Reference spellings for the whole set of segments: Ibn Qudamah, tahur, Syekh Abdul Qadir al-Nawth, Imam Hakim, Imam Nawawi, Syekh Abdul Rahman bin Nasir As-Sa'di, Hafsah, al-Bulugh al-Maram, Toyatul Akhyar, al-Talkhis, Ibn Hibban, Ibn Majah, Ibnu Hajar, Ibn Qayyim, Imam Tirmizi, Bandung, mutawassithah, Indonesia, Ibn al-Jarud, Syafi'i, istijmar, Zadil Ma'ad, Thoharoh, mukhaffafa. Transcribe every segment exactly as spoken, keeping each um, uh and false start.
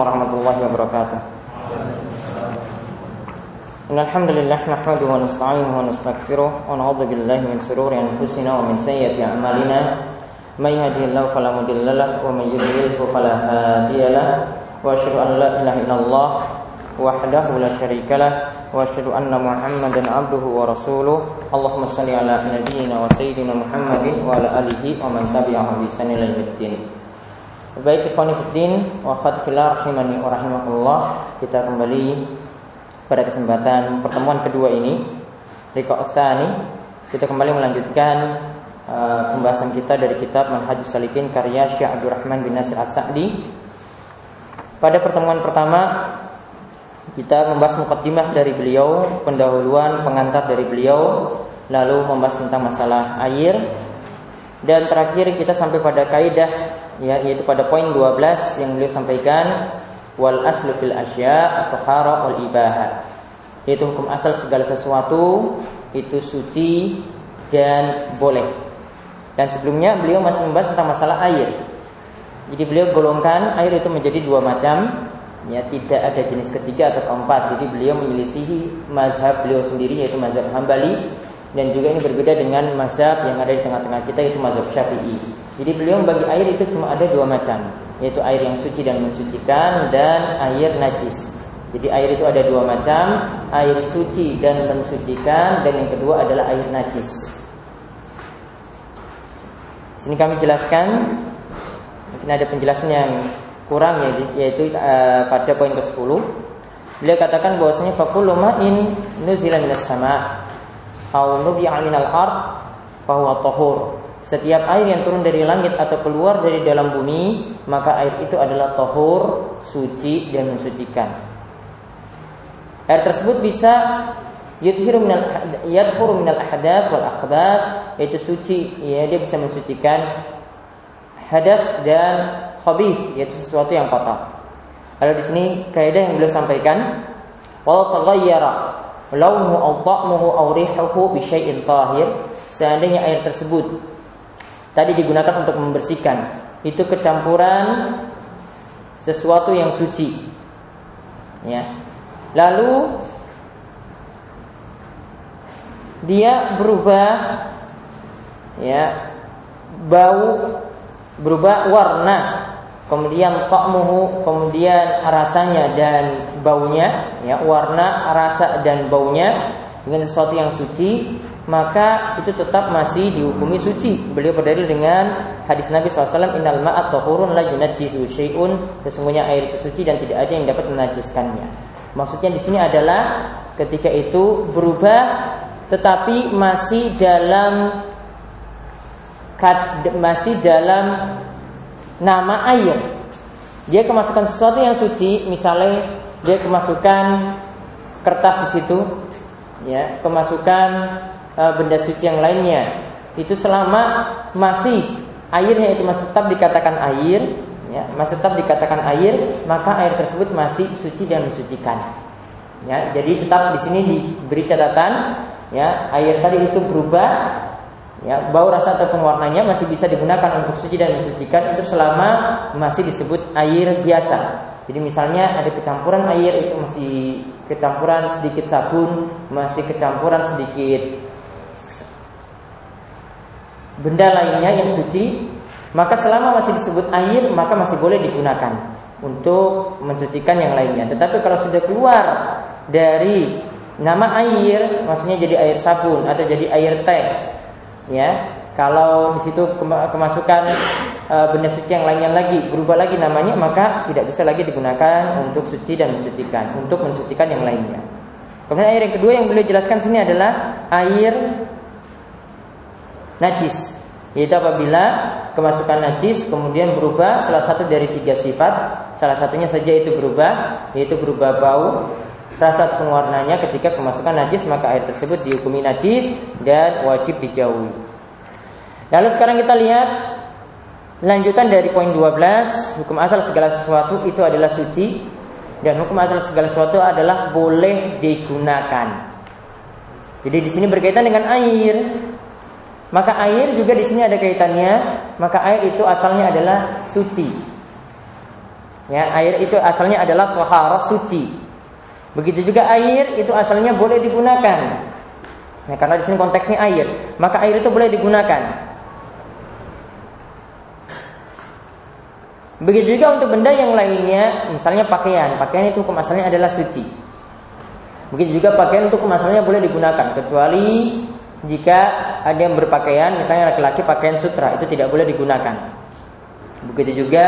warahmatullahi wabarakatuh. Alhamdulillah nahmaduhu wa nasta'inuhu wa nastaghfiruh wa na'udzu billahi min shururi anfusina wa min sayyiati a'malina. May yahdihillahu fala mudilla lahu wa may yudlil fala hadiya lahu. Wa asyhadu an la ilaha illallah wahdahu la syarika lah wa asyhadu anna Muhammadan abduhu wa rasuluh. Allahumma shalli ala nabiyyina wa sayyidina Muhammadin wa ala alihi wa man tabi'ahu bi ihsanin ila yaumil din. Baik ikhwan fillah wa akhwat fillah rahimani wa rahimakumullah. Kita kembali pada kesempatan pertemuan kedua ini, liqa tsani. Kita kembali melanjutkan uh, pembahasan kita dari kitab Manhajus Salikin karya Syekh Abdul Rahman bin Nasir As-Sa'di. Pada pertemuan pertama kita membahas muqaddimah dari beliau, pendahuluan pengantar dari beliau, lalu membahas tentang masalah air. Dan terakhir kita sampai pada kaidah, ya, yaitu pada poin dua belas yang beliau sampaikan, wal aslu fil asya' at-tahara wal ibaha, yaitu hukum asal segala sesuatu itu suci dan boleh. Dan sebelumnya beliau masih membahas tentang masalah air. Jadi beliau golongkan air itu menjadi dua macam, ya, tidak ada jenis ketiga atau keempat. Jadi beliau menyelisihi mazhab beliau sendiri, yaitu mazhab Hambali. Dan juga ini berbeda dengan mazhab yang ada di tengah-tengah kita, yaitu mazhab Syafi'i. Jadi beliau membagi air itu cuma ada dua macam, yaitu air yang suci dan mensucikan, dan air najis. Jadi air itu ada dua macam, air suci dan mensucikan, dan yang kedua adalah air najis. Sini kami jelaskan, mungkin ada penjelasan yang kurang, yaitu uh, pada poin ke sepuluh beliau katakan bahwasanya faqullu ma'in nuzila minas sama' aw nubi'a minal ard fa huwa tahur. Setiap air yang turun dari langit atau keluar dari dalam bumi, maka air itu adalah tahur, suci dan mensucikan. Air tersebut bisa yuthiru minal yadhuru minal ahdas wal akhbas, yaitu suci, ya, dia bisa mensucikan hadas dan khabith, yaitu sesuatu yang kotor. Lalu di sini kaidah yang beliau sampaikan, wal taghayyara launuhu aw ta'muhu aw rihuhu bi syai'in tahir. Seandainya air tersebut tadi digunakan untuk membersihkan, itu kecampuran sesuatu yang suci, ya. Lalu dia berubah, ya, bau, berubah warna, kemudian ta'muhu, kemudian rasanya dan baunya, ya, warna, rasa dan baunya dengan sesuatu yang suci, maka itu tetap masih dihukumi suci. Beliau berdalil dengan hadis Nabi shallallahu alaihi wasallam, innal ma'a tahurun la yunajjisu syai'un, sesungguhnya air itu suci dan tidak ada yang dapat menajiskannya. Maksudnya di sini adalah ketika itu berubah tetapi masih dalam masih dalam nama air. Dia kemasukan sesuatu yang suci, misalnya dia kemasukan kertas di situ, ya, kemasukan e, benda suci yang lainnya. Itu selama masih airnya itu masih tetap dikatakan air, ya, masih tetap dikatakan air, maka air tersebut masih suci dan mensucikan. Ya, jadi tetap di sini diberi catatan, ya, air tadi itu berubah, ya, bau, rasa ataupun warnanya masih bisa digunakan untuk suci dan mensucikan itu selama masih disebut air biasa. Jadi misalnya ada kecampuran air, itu masih kecampuran sedikit sabun, masih kecampuran sedikit benda lainnya yang suci, maka selama masih disebut air, maka masih boleh digunakan untuk mensucikan yang lainnya. Tetapi kalau sudah keluar dari nama air, maksudnya jadi air sabun atau jadi air teh, ya, kalau di situ kemasukan e, benda suci yang lainnya lagi, berubah lagi namanya, maka tidak bisa lagi digunakan untuk suci dan mensucikan, untuk mensucikan yang lainnya. Kemudian air yang kedua yang beliau jelaskan sini adalah air najis, yaitu apabila kemasukan najis kemudian berubah salah satu dari tiga sifat, salah satunya saja itu berubah, yaitu berubah bau, rasa ataupun warnanya ketika kemasukan najis, maka air tersebut dihukumi najis dan wajib dijauhi. Lalu sekarang kita lihat lanjutan dari poin dua belas, hukum asal segala sesuatu itu adalah suci dan hukum asal segala sesuatu adalah boleh digunakan. Jadi di sini berkaitan dengan air, maka air juga di sini ada kaitannya, maka air itu asalnya adalah suci. Ya, air itu asalnya adalah taharah, suci. Begitu juga air itu asalnya boleh digunakan. Ya, karena di sini konteksnya air, maka air itu boleh digunakan. Begitu juga untuk benda yang lainnya, misalnya pakaian. Pakaian itu hukum asalnya adalah suci. Begitu juga pakaian untuk hukum asalnya boleh digunakan, kecuali jika ada yang berpakaian, misalnya laki-laki pakaian sutra, itu tidak boleh digunakan. Begitu juga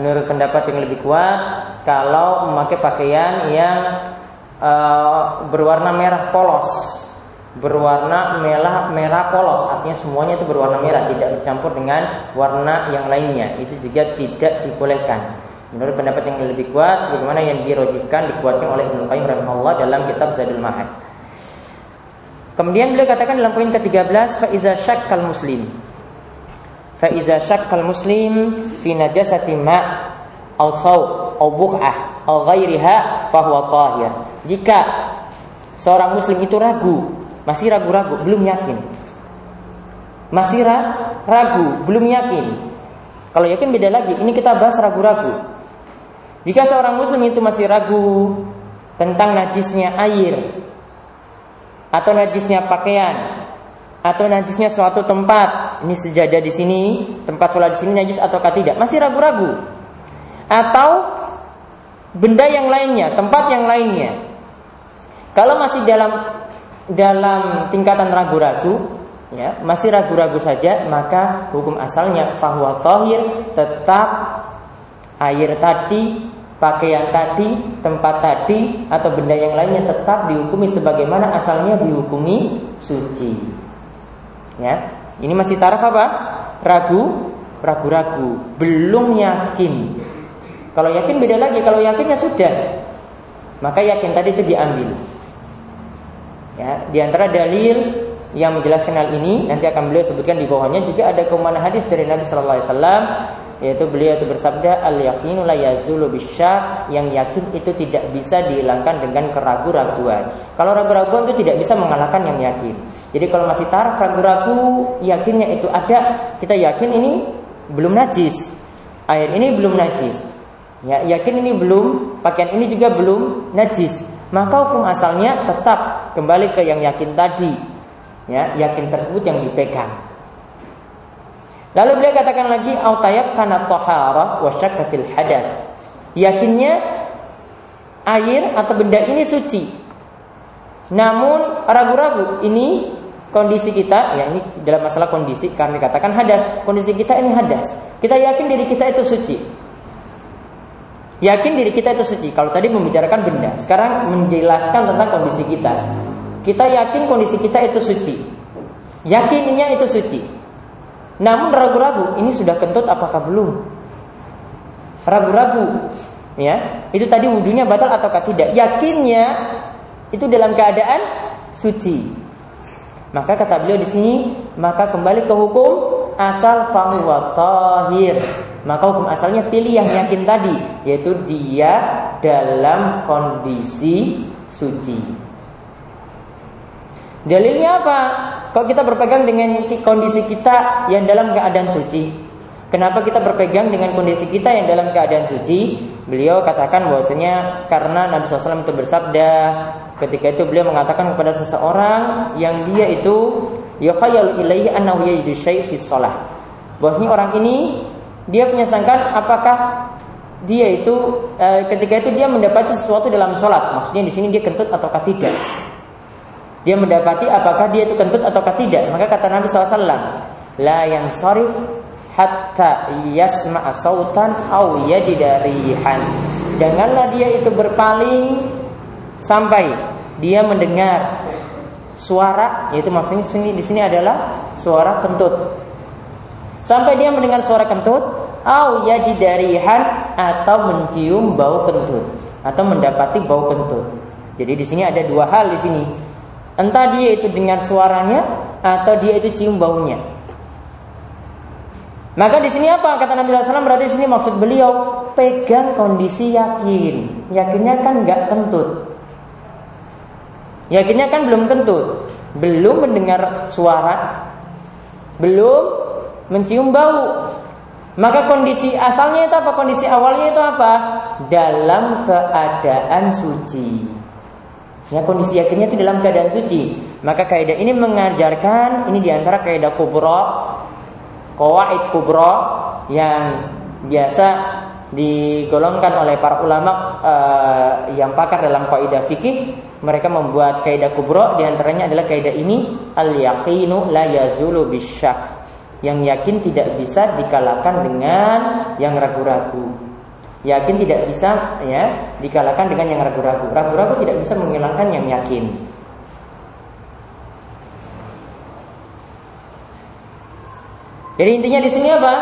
menurut pendapat yang lebih kuat, kalau memakai pakaian yang e, berwarna merah polos. Berwarna merah, merah polos, artinya semuanya itu berwarna merah, tidak bercampur dengan warna yang lainnya, itu juga tidak dibolehkan menurut pendapat yang lebih kuat, sebagaimana yang dirojihkan, dikuatkan oleh Ibn Qayyim rahimahullah dalam kitab Zadil Ma'ad. Kemudian beliau katakan dalam poin ketiga belas, fa'iza syakkal muslim fa'iza syakkal muslim fi najasati ma' al-khawq au bukh'ah au ghairiha fahuwa tahir. Jika seorang muslim itu ragu, masih ragu-ragu, belum yakin. Masih ragu, belum yakin. Kalau yakin beda lagi. Ini kita bahas ragu-ragu. Jika seorang muslim itu masih ragu tentang najisnya air, atau najisnya pakaian, atau najisnya suatu tempat, ini sejadah di sini, tempat sholat di sini najis atau tidak, masih ragu-ragu, atau benda yang lainnya, tempat yang lainnya, kalau masih dalam dalam tingkatan ragu-ragu, ya, masih ragu-ragu saja, maka hukum asalnya fahuwa tahir, tetap air tadi, pakaian tadi, tempat tadi, atau benda yang lainnya tetap dihukumi sebagaimana asalnya dihukumi suci. Ya, ini masih taraf apa? Ragu, ragu-ragu, belum yakin. Kalau yakin beda lagi, kalau yakinnya sudah, maka yakin tadi itu diambil. Ya, di antara dalil yang menjelaskan hal ini nanti akan beliau sebutkan di bawahnya, juga ada keumuman hadis dari Nabi sallallahu alaihi wasallam, yaitu beliau itu bersabda, al yaqinu la yazulu bisyak, yang yakin itu tidak bisa dihilangkan dengan keraguan-raguan. Kalau ragu-raguan itu tidak bisa mengalahkan yang yakin. Jadi kalau masih taraf ragu-ragu, yakinnya itu ada, kita yakin ini belum najis, air ini belum najis. Ya, yakin ini belum, pakaian ini juga belum najis. Maka hukum asalnya tetap kembali ke yang yakin tadi. Ya, yakin tersebut yang dipegang. Lalu beliau katakan lagi, au tayakkana taharah wa syakka fil hadas. Yakinnya air atau benda ini suci, namun ragu-ragu. Ini kondisi kita, ya, ini dalam masalah kondisi, karena dikatakan hadas. Kondisi kita ini hadas. Kita yakin diri kita itu suci. Yakin diri kita itu suci. Kalau tadi membicarakan benda, sekarang menjelaskan tentang kondisi kita. Kita yakin kondisi kita itu suci, yakinnya itu suci, namun ragu-ragu. Ini sudah kentut apakah belum? Ragu-ragu, ya, itu tadi wudunya batal ataukah tidak. Yakinnya itu dalam keadaan suci. Maka kata beliau di sini, maka kembali ke hukum asal fahuwa tahir. Maka hukum asalnya pilih yang yakin tadi, yaitu dia dalam kondisi suci. Dalilnya apa? Kalau kita berpegang dengan kondisi kita yang dalam keadaan suci, kenapa kita berpegang dengan kondisi kita yang dalam keadaan suci? Beliau katakan bahwasanya karena Nabi shallallahu alaihi wasallam itu bersabda, ketika itu beliau mengatakan kepada seseorang yang dia itu yukhayyalu ilaihi annahu yajidu syai'an fi shalah, bahwasanya orang ini dia punya sangkaan apakah dia itu e, ketika itu dia mendapati sesuatu dalam sholat. Maksudnya di sini dia kentut ataukah tidak. Dia mendapati apakah dia itu kentut ataukah tidak. Maka kata Nabi shallallahu alaihi wasallam, la yansarif hatta yasma'a sautan aw yajida rihan. Janganlah dia itu berpaling sampai dia mendengar suara, yaitu maksudnya di sini adalah suara kentut. Sampai dia mendengar suara kentut, au yajidarihan, atau mencium bau kentut, atau mendapati bau kentut. Jadi di sini ada dua hal di sini. Entah dia itu dengar suaranya atau dia itu cium baunya. Maka di sini apa kata Nabi sallallahu alaihi wasallam, berarti di sini maksud beliau pegang kondisi yakin. Yakinnya kan enggak kentut. Yakinnya kan belum kentut, belum mendengar suara, belum mencium bau, Maka kondisi asalnya itu apa? Kondisi awalnya itu apa? Dalam keadaan suci. Ya, kondisi yakinnya itu dalam keadaan suci. Maka kaidah ini mengajarkan, ini diantara kaidah kubra, qawaid kubra yang biasa digolongkan oleh para ulama eh, yang pakar dalam kaidah fikih. Mereka membuat kaidah kubra, diantaranya adalah kaidah ini, al-yaqinu la yazulu bisyak. Yang yakin tidak bisa dikalahkan dengan yang ragu-ragu. Yakin tidak bisa ya dikalahkan dengan yang ragu-ragu. Ragu-ragu tidak bisa menghilangkan yang yakin. Jadi intinya di sini apa?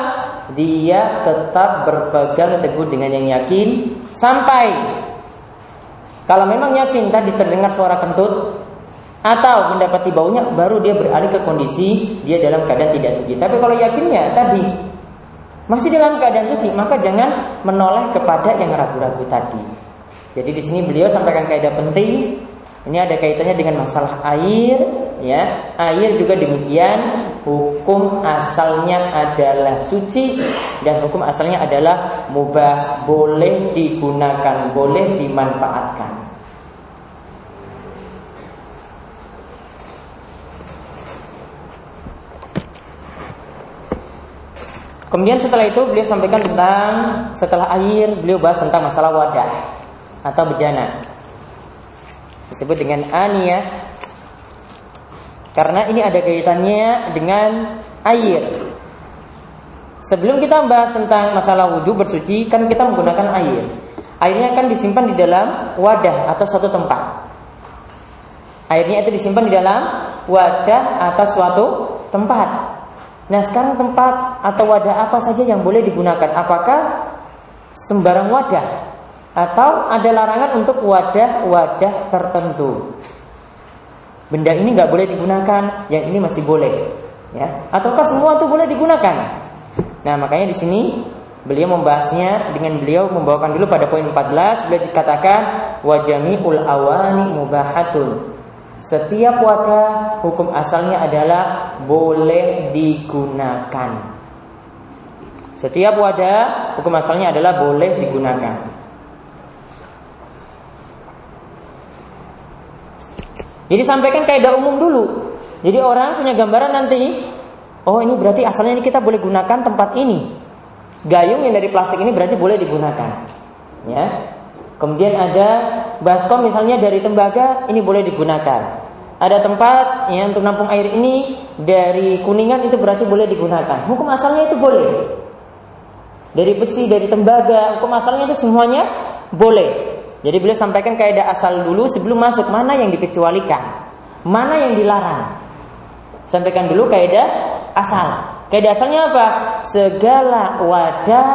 Dia tetap berpegang teguh dengan yang yakin sampai kalau memang yakin tadi terdengar suara kentut atau mendapati baunya, baru dia beralih ke kondisi dia dalam keadaan tidak suci. Tapi kalau yakinnya tadi masih dalam keadaan suci, maka jangan menoleh kepada yang ragu-ragu tadi. Jadi di sini beliau sampaikan kaidah penting. Ini ada kaitannya dengan masalah air, ya. Air juga demikian, hukum asalnya adalah suci dan hukum asalnya adalah mubah, boleh digunakan, boleh dimanfaatkan. Kemudian setelah itu beliau sampaikan tentang, setelah air beliau bahas tentang masalah wadah atau bejana, disebut dengan aniyah karena ini ada kaitannya dengan air. Sebelum kita bahas tentang masalah wudu bersuci, kan kita menggunakan air. Airnya kan disimpan di dalam wadah atau suatu tempat. Airnya itu disimpan di dalam wadah atau suatu tempat. Nah sekarang tempat atau wadah apa saja yang boleh digunakan? Apakah sembarang wadah? Atau ada larangan untuk wadah-wadah tertentu? Benda ini gak boleh digunakan, yang ini masih boleh, ya? Ataukah semua itu boleh digunakan? Nah makanya di sini beliau membahasnya dengan beliau membawakan dulu pada poin empat belas. Beliau dikatakan wa jami'ul awani mubahatun. Setiap wadah hukum asalnya adalah boleh digunakan. Setiap wadah hukum asalnya adalah boleh digunakan. Jadi sampaikan kaidah umum dulu. Jadi orang punya gambaran nanti, oh ini berarti asalnya ini kita boleh gunakan tempat ini. Gayung yang dari plastik ini berarti boleh digunakan. Ya. Kemudian ada baskom misalnya dari tembaga, ini boleh digunakan. Ada tempat yang untuk nampung air ini dari kuningan, itu berarti boleh digunakan. Hukum asalnya itu boleh. Dari besi, dari tembaga, hukum asalnya itu semuanya boleh. Jadi beliau sampaikan kaidah asal dulu sebelum masuk mana yang dikecualikan, mana yang dilarang. Sampaikan dulu kaidah asal. Kaidah asalnya apa? Segala wadah,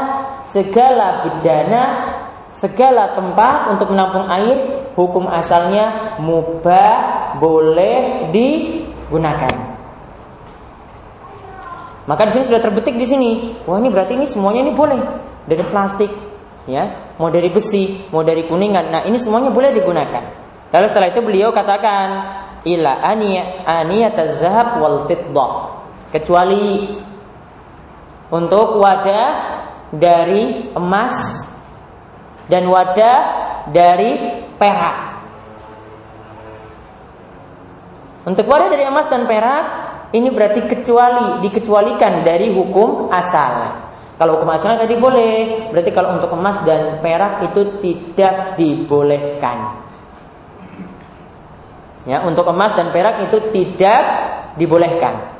segala bejana, segala tempat untuk menampung air hukum asalnya mubah, boleh digunakan. Maka di sini sudah terbetik di sini. Wah ini berarti ini semuanya ini boleh. Dari plastik, ya, mau dari besi, mau dari kuningan. Nah ini semuanya boleh digunakan. Lalu setelah itu beliau katakan ila aniyat aniyat az-zahab wal fiddah. Kecuali untuk wadah dari emas dan wadah dari perak. Untuk wadah dari emas dan perak ini berarti kecuali, dikecualikan dari hukum asal. Kalau hukum asal tadi boleh, berarti kalau untuk emas dan perak itu tidak dibolehkan. Ya, untuk emas dan perak itu tidak dibolehkan.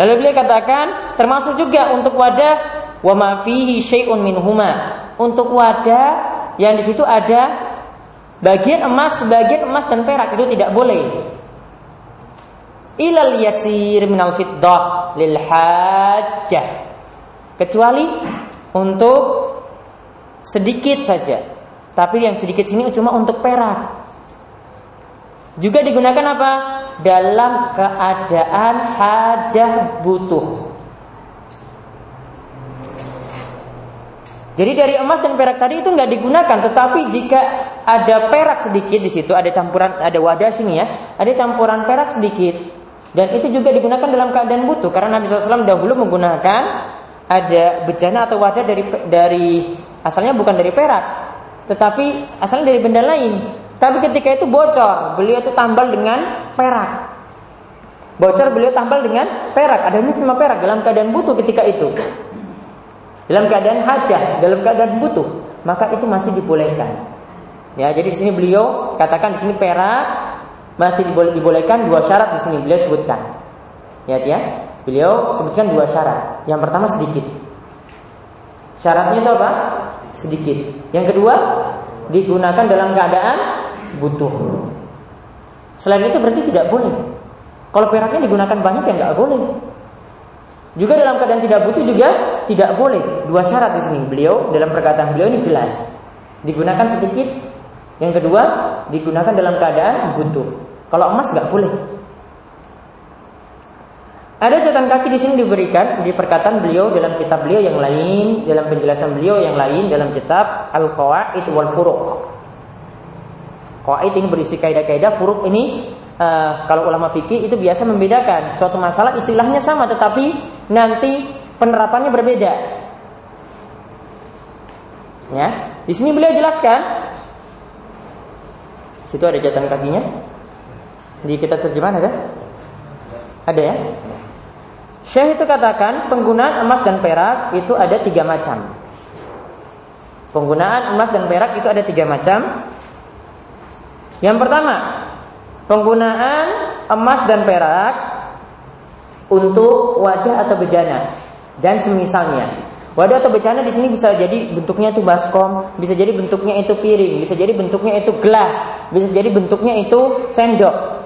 Lalu beliau katakan termasuk juga untuk wadah wa ma fihi syai'un minhuma, untuk wadah yang di situ ada bagian emas, bagian emas dan perak itu tidak boleh. Ilal yasir minal fiddah lil hajjah, kecuali untuk sedikit saja. Tapi yang sedikit sini cuma untuk perak. Juga digunakan apa? Dalam keadaan hajah, butuh. Jadi dari emas dan perak tadi itu nggak digunakan, tetapi jika ada perak sedikit di situ, ada campuran, ada wadah sini ya, ada campuran perak sedikit, Dan itu juga digunakan dalam keadaan butuh, karena Nabi shallallahu alaihi wasallam dahulu menggunakan ada bejana atau wadah dari dari asalnya bukan dari perak, tetapi asalnya dari benda lain. Tapi ketika itu bocor, beliau itu tambal dengan perak. Bocor beliau tambal dengan perak. Ada cuma perak dalam keadaan butuh ketika itu, dalam keadaan hajah, dalam keadaan butuh, maka itu masih dibolehkan. Ya, jadi di sini beliau katakan di sini perak masih dibolehkan, dua syarat di sini beliau sebutkan. Lihat ya, beliau sebutkan dua syarat. Yang pertama sedikit. Syaratnya itu apa? Sedikit. Yang kedua digunakan dalam keadaan butuh. Selain itu berarti tidak boleh. Kalau peraknya digunakan banyak ya nggak boleh. Juga dalam keadaan tidak butuh juga tidak boleh. Dua syarat di sini beliau dalam perkataan beliau ini jelas. Digunakan sedikit. Yang kedua digunakan dalam keadaan butuh. Kalau emas nggak boleh. Ada catatan kaki di sini diberikan di perkataan beliau dalam kitab beliau yang lain, dalam penjelasan beliau yang lain dalam kitab al-Qawa'id wal-Furuq. Qawa'id ini berisi kaidah-kaidah, furuq ini uh, kalau ulama fikih itu biasa membedakan suatu masalah istilahnya sama tetapi nanti penerapannya berbeda. Ya, di sini beliau jelaskan. Situ ada catatan kakinya. Di kitab terjemahan ada? Ada ya? Syekh itu katakan penggunaan emas dan perak itu ada tiga macam. Penggunaan emas dan perak itu ada tiga macam. Yang pertama, penggunaan emas dan perak untuk wadah atau bejana dan semisalnya. Wadah atau bejana di sini bisa jadi bentuknya itu baskom, bisa jadi bentuknya itu piring, bisa jadi bentuknya itu gelas, bisa jadi bentuknya itu sendok.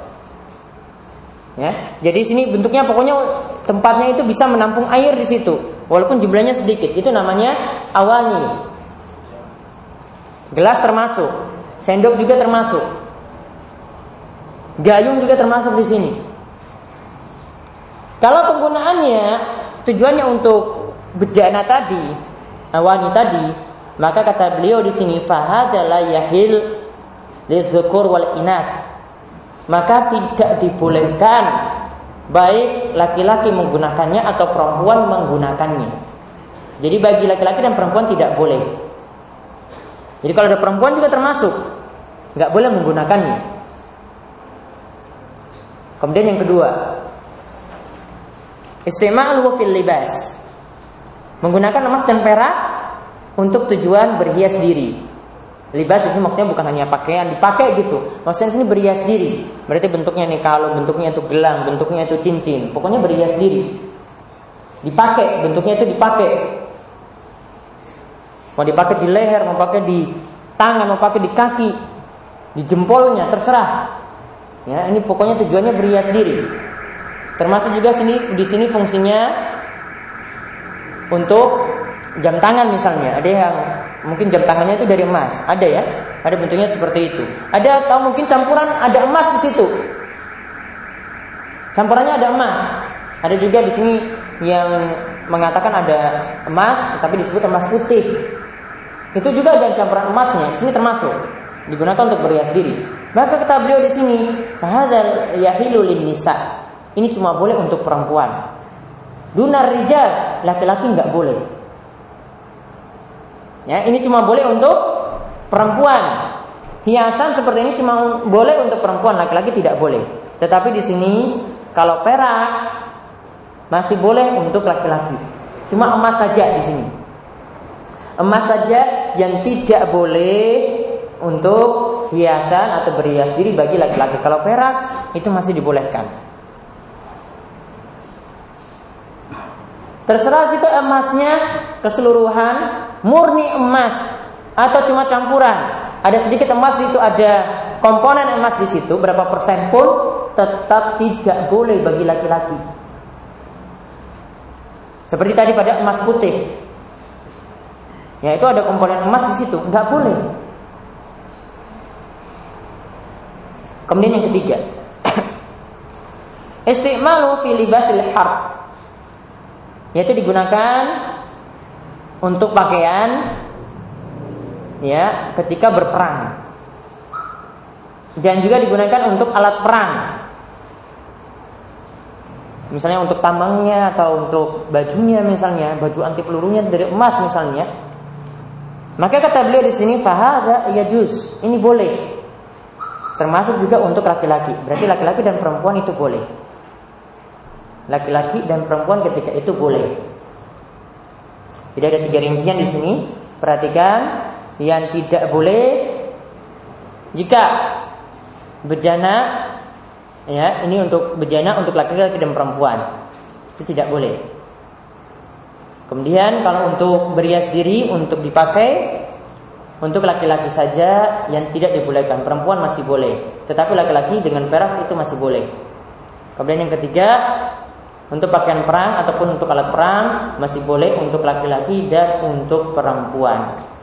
Ya, jadi sini bentuknya pokoknya tempatnya itu bisa menampung air di situ, walaupun jumlahnya sedikit. Itu namanya awani. Gelas termasuk, sendok juga termasuk, gayung juga termasuk di sini. Kalau penggunaannya tujuannya untuk bejana tadi, awani tadi, maka kata beliau di sini fahadza la yahil lidzkur wal inas. Maka tidak dibolehkan baik laki-laki menggunakannya atau perempuan menggunakannya. Jadi bagi laki-laki dan perempuan tidak boleh. Jadi kalau ada perempuan juga termasuk, nggak boleh menggunakannya. Kemudian yang kedua, istima'u fil libas, menggunakan emas dan perak untuk tujuan berhias diri. Libas di sini maksudnya bukan hanya pakaian dipakai gitu, maksudnya di sini berhias diri. Berarti bentuknya nih kalau bentuknya itu gelang, bentuknya itu cincin, pokoknya berhias diri. Dipakai, bentuknya itu dipakai. Mau dipakai di leher, mau pakai di tangan, mau pakai di kaki, di jempolnya, terserah. Ya, ini pokoknya tujuannya berhias diri. Termasuk juga sini di sini fungsinya untuk jam tangan misalnya, ada yang mungkin jam tangannya itu dari emas, ada ya, ada bentuknya seperti itu. Ada atau mungkin campuran ada emas di situ, campurannya ada emas. Ada juga di sini yang mengatakan ada emas, tapi disebut emas putih. Itu juga ada campuran emasnya, di sini termasuk digunakan untuk berhias diri. Maka kata beliau di sini, fahadzal yahilu lin nisa. Ini cuma boleh untuk perempuan. Dunar rijal, laki-laki nggak boleh. Ya, ini cuma boleh untuk perempuan. Hiasan seperti ini cuma boleh untuk perempuan, laki-laki tidak boleh. Tetapi di sini kalau perak masih boleh untuk laki-laki. Cuma emas saja di sini. Emas saja yang tidak boleh untuk hiasan atau berhias diri bagi laki-laki. Kalau perak itu masih dibolehkan. Terserah situ emasnya keseluruhan murni emas atau cuma campuran. Ada sedikit emas itu, ada komponen emas di situ, berapa persen pun tetap tidak boleh bagi laki-laki. Seperti tadi pada emas putih, ya itu ada komponen emas di situ, nggak boleh. Kemudian yang ketiga, istimalu fi libasil harb, yaitu digunakan untuk pakaian ya ketika berperang, dan juga digunakan untuk alat perang. misalnya untuk tambangnya atau untuk bajunya misalnya, baju anti pelurunya dari emas misalnya, maka kata beliau di sini fahada yajuz, ini boleh, termasuk juga untuk laki-laki. Berarti laki-laki dan perempuan itu boleh, laki-laki dan perempuan ketika itu boleh. Jadi ada tiga rincian di sini, perhatikan. Yang tidak boleh jika bejana, ya, ini untuk bejana untuk laki-laki dan perempuan, itu tidak boleh. Kemudian kalau untuk berhias diri untuk dipakai untuk laki-laki saja yang tidak dibolehkan, perempuan masih boleh, tetapi laki-laki dengan perak itu masih boleh. Kemudian yang ketiga, untuk pakaian perang ataupun untuk alat perang masih boleh untuk laki-laki dan untuk perempuan.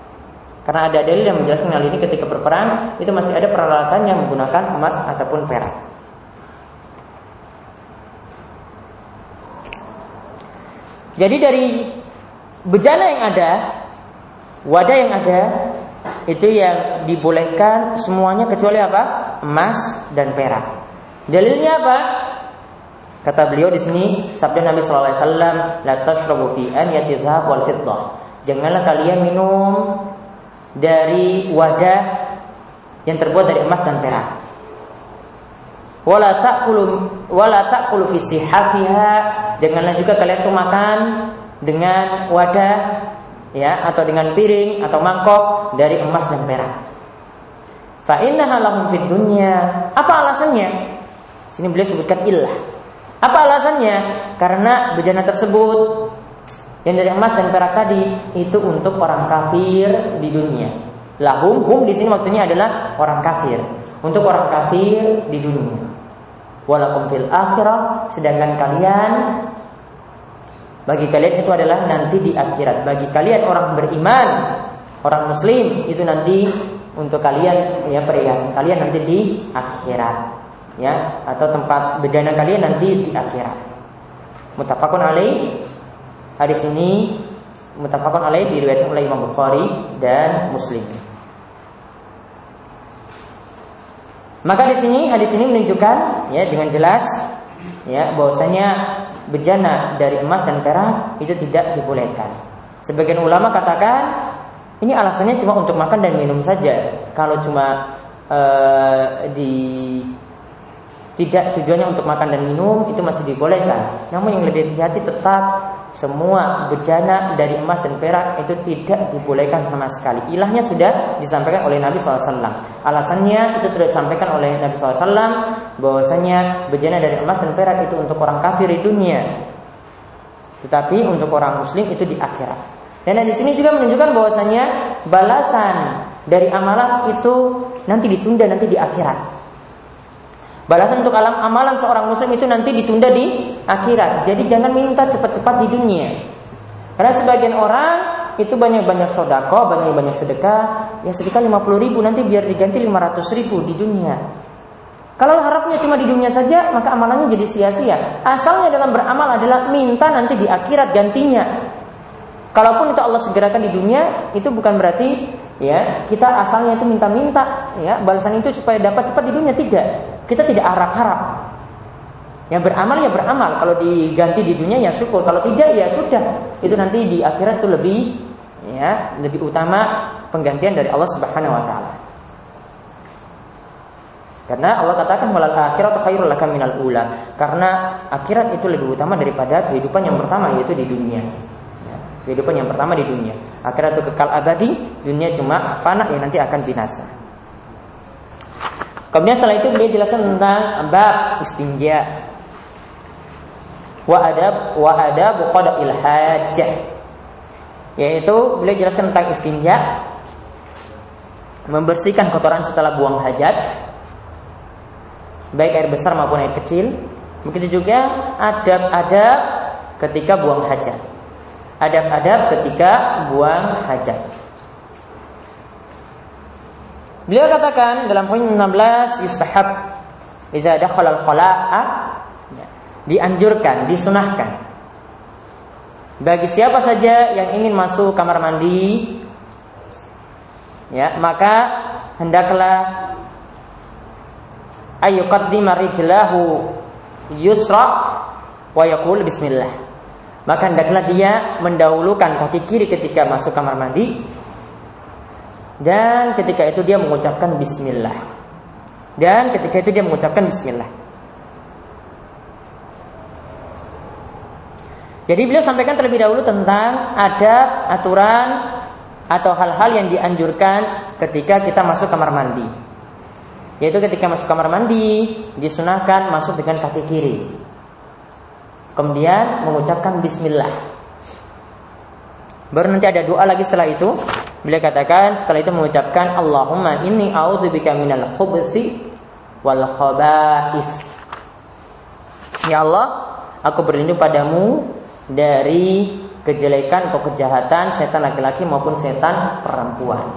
Karena ada dalil yang menjelaskan hal ini, ketika berperang itu masih ada peralatan yang menggunakan emas ataupun perak. Jadi dari bejana yang ada, wadah yang ada, itu yang dibolehkan semuanya kecuali apa? Emas dan perak. Dalilnya apa? Kata beliau di sini, sabda Nabi sallallahu alaihi wasallam, la tashrabu fi aniyati dzahab wal fiddah. Janganlah kalian minum dari wadah yang terbuat dari emas dan perak. Wala ta'kulu wala ta'kulu fi sihafiha, janganlah juga kalian tuh makan dengan wadah, ya, atau dengan piring atau mangkok dari emas dan perak. Fa innaha lahum fid dunya. Apa alasannya? Sini beliau sebutkan illah. Apa alasannya? Karena bejana tersebut yang dari emas dan perak tadi itu untuk orang kafir di dunia. Lahum, hum di sini maksudnya adalah orang kafir. Untuk orang kafir di dunia. Walakum fil akhirah, sedangkan kalian, bagi kalian itu adalah nanti di akhirat. Bagi kalian orang beriman, orang muslim, itu nanti untuk kalian, ya, perhiasan kalian nanti di akhirat, ya, atau tempat bejana kalian nanti di akhirat. Muttafaqun alaih. Hadis ini muttafaqun alaih, diriwayatkan oleh Imam Bukhari dan Muslim. Maka di sini hadis ini menunjukkan, ya, dengan jelas, ya, bahwasanya bejana dari emas dan perak itu tidak dibolehkan. Sebagian ulama katakan ini alasannya cuma untuk makan dan minum saja. Kalau cuma uh, di tidak tujuannya untuk makan dan minum, itu masih dibolehkan. Namun yang lebih hati-hati, tetap semua bejana dari emas dan perak itu tidak dibolehkan sama sekali. Ilahnya sudah disampaikan oleh Nabi sallallahu alaihi wasallam. Alasannya itu sudah disampaikan oleh Nabi sallallahu alaihi wasallam, bahwasanya bejana dari emas dan perak itu untuk orang kafir di dunia, tetapi untuk orang muslim itu di akhirat. Dan di sini juga menunjukkan bahwasanya balasan dari amalan itu nanti ditunda, nanti di akhirat. Balasan untuk alam amalan seorang muslim itu nanti ditunda di akhirat. Jadi jangan minta cepat-cepat di dunia. Karena sebagian orang itu banyak-banyak sodako, banyak-banyak sedekah. Ya sedekah lima puluh ribu, nanti biar diganti lima ratus ribu di dunia. Kalau harapnya cuma di dunia saja, maka amalannya jadi sia-sia. Asalnya dalam beramal adalah minta nanti di akhirat gantinya. Kalaupun itu Allah segerakan di dunia, itu bukan berarti, ya, kita asalnya itu minta-minta, ya, balasan itu supaya dapat cepat di dunia. Tidak, kita tidak harap-harap. Yang beramal ya beramal, kalau diganti di dunia ya syukur, kalau tidak ya sudah, itu nanti di akhirat itu lebih, ya, lebih utama penggantian dari Allah Subhanahu wa taala. Karena Allah katakan walal akhiratu khairul laka minal ula, karena akhirat itu lebih utama daripada kehidupan yang pertama, yaitu di dunia. Kehidupan yang pertama di dunia, akhirat itu kekal abadi, dunia cuma fana yang nanti akan binasa. Kemudian setelah itu dia jelaskan tentang bab istinja. Wa adab wa adab qada'il hajah. Yaitu beliau jelaskan tentang istinja, membersihkan kotoran setelah buang hajat, baik air besar maupun air kecil. Begitu juga adab-adab ketika buang hajat. Adab-adab ketika buang hajat. Beliau katakan dalam poin enam belas, yustahab idza dakhala al-khala'a, dianjurkan, disunahkan bagi siapa saja yang ingin masuk kamar mandi, ya, maka hendaklah ayyuqaddima rijlahu yusra wa yaqul bismillah. Maka hendaklah dia mendahulukan kaki kiri ketika masuk kamar mandi, dan ketika itu dia mengucapkan bismillah. Dan ketika itu dia mengucapkan bismillah. Jadi beliau sampaikan terlebih dahulu tentang adab, aturan, atau hal-hal yang dianjurkan ketika kita masuk kamar mandi. Yaitu ketika masuk kamar mandi, disunahkan masuk dengan kaki kiri, kemudian mengucapkan bismillah. Baru nanti ada doa lagi setelah itu. Beliau katakan setelah itu mengucapkan Allahumma inni a'udzubika minal khubuthi wal khaba'ith. Ya Allah, aku berlindung padamu dari kejelekan atau kejahatan setan laki-laki maupun setan perempuan.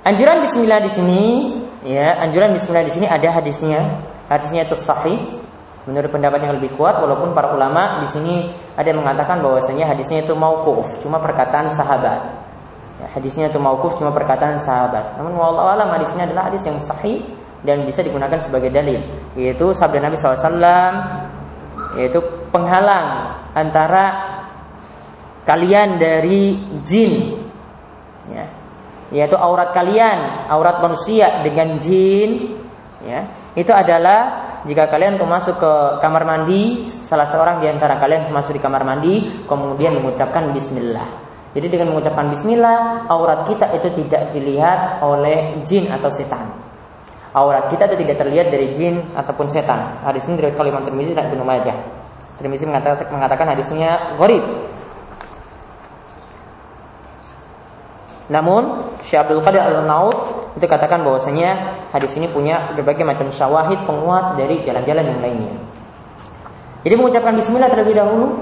Anjuran bismillah di sini, ya, anjuran bismillah di sini ada hadisnya. Hadisnya itu sahih menurut pendapat yang lebih kuat, walaupun para ulama di sini ada yang mengatakan bahwasanya hadisnya itu mauquf, cuma perkataan sahabat. Ya, hadisnya itu mauquf, cuma perkataan sahabat. Namun wallahu a'lam hadisnya adalah hadis yang sahih dan bisa digunakan sebagai dalil, yaitu sabda Nabi sallallahu alaihi wasallam, yaitu penghalang antara kalian dari jin, ya, yaitu aurat kalian, aurat manusia dengan jin, ya, itu adalah jika kalian masuk ke kamar mandi, salah seorang di antara kalian masuk di kamar mandi kemudian mengucapkan bismillah. Jadi dengan mengucapkan bismillah, aurat kita itu tidak dilihat oleh jin atau setan. Aurat kita itu tidak terlihat dari jin ataupun setan. Hadis ini diriwayatkan oleh Imam Tirmizi dan Ibn Majah. Tirmizi mengatakan, mengatakan hadisnya gharib. Namun Syekh Abdul Qadir al-Nawth itu katakan bahwasanya hadis ini punya berbagai macam syawahid penguat dari jalan-jalan yang lainnya. Jadi mengucapkan bismillah terlebih dahulu,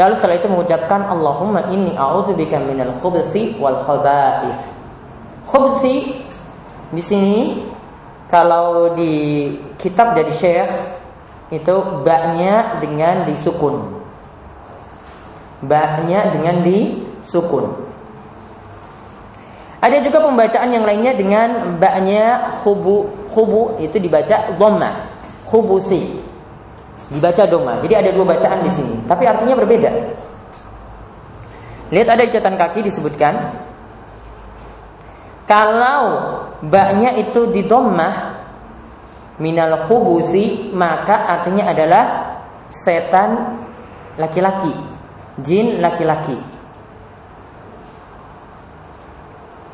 lalu setelah itu mengucapkan Allahumma inni a'udzubika minal khubuthi wal khaba'ith. Khubuthi di sini kalau di kitab dari Syekh itu ba-nya dengan disukun. Ba-nya dengan disukun. Ada juga pembacaan yang lainnya dengan ba-nya khubu, khubu itu dibaca dhamma, khubusi dibaca dhamma. Jadi ada dua bacaan di sini, tapi artinya berbeda. Lihat ada catatan kaki disebutkan kalau ba-nya itu di dhammah minal khubuthi, maka artinya adalah setan laki-laki, jin laki-laki.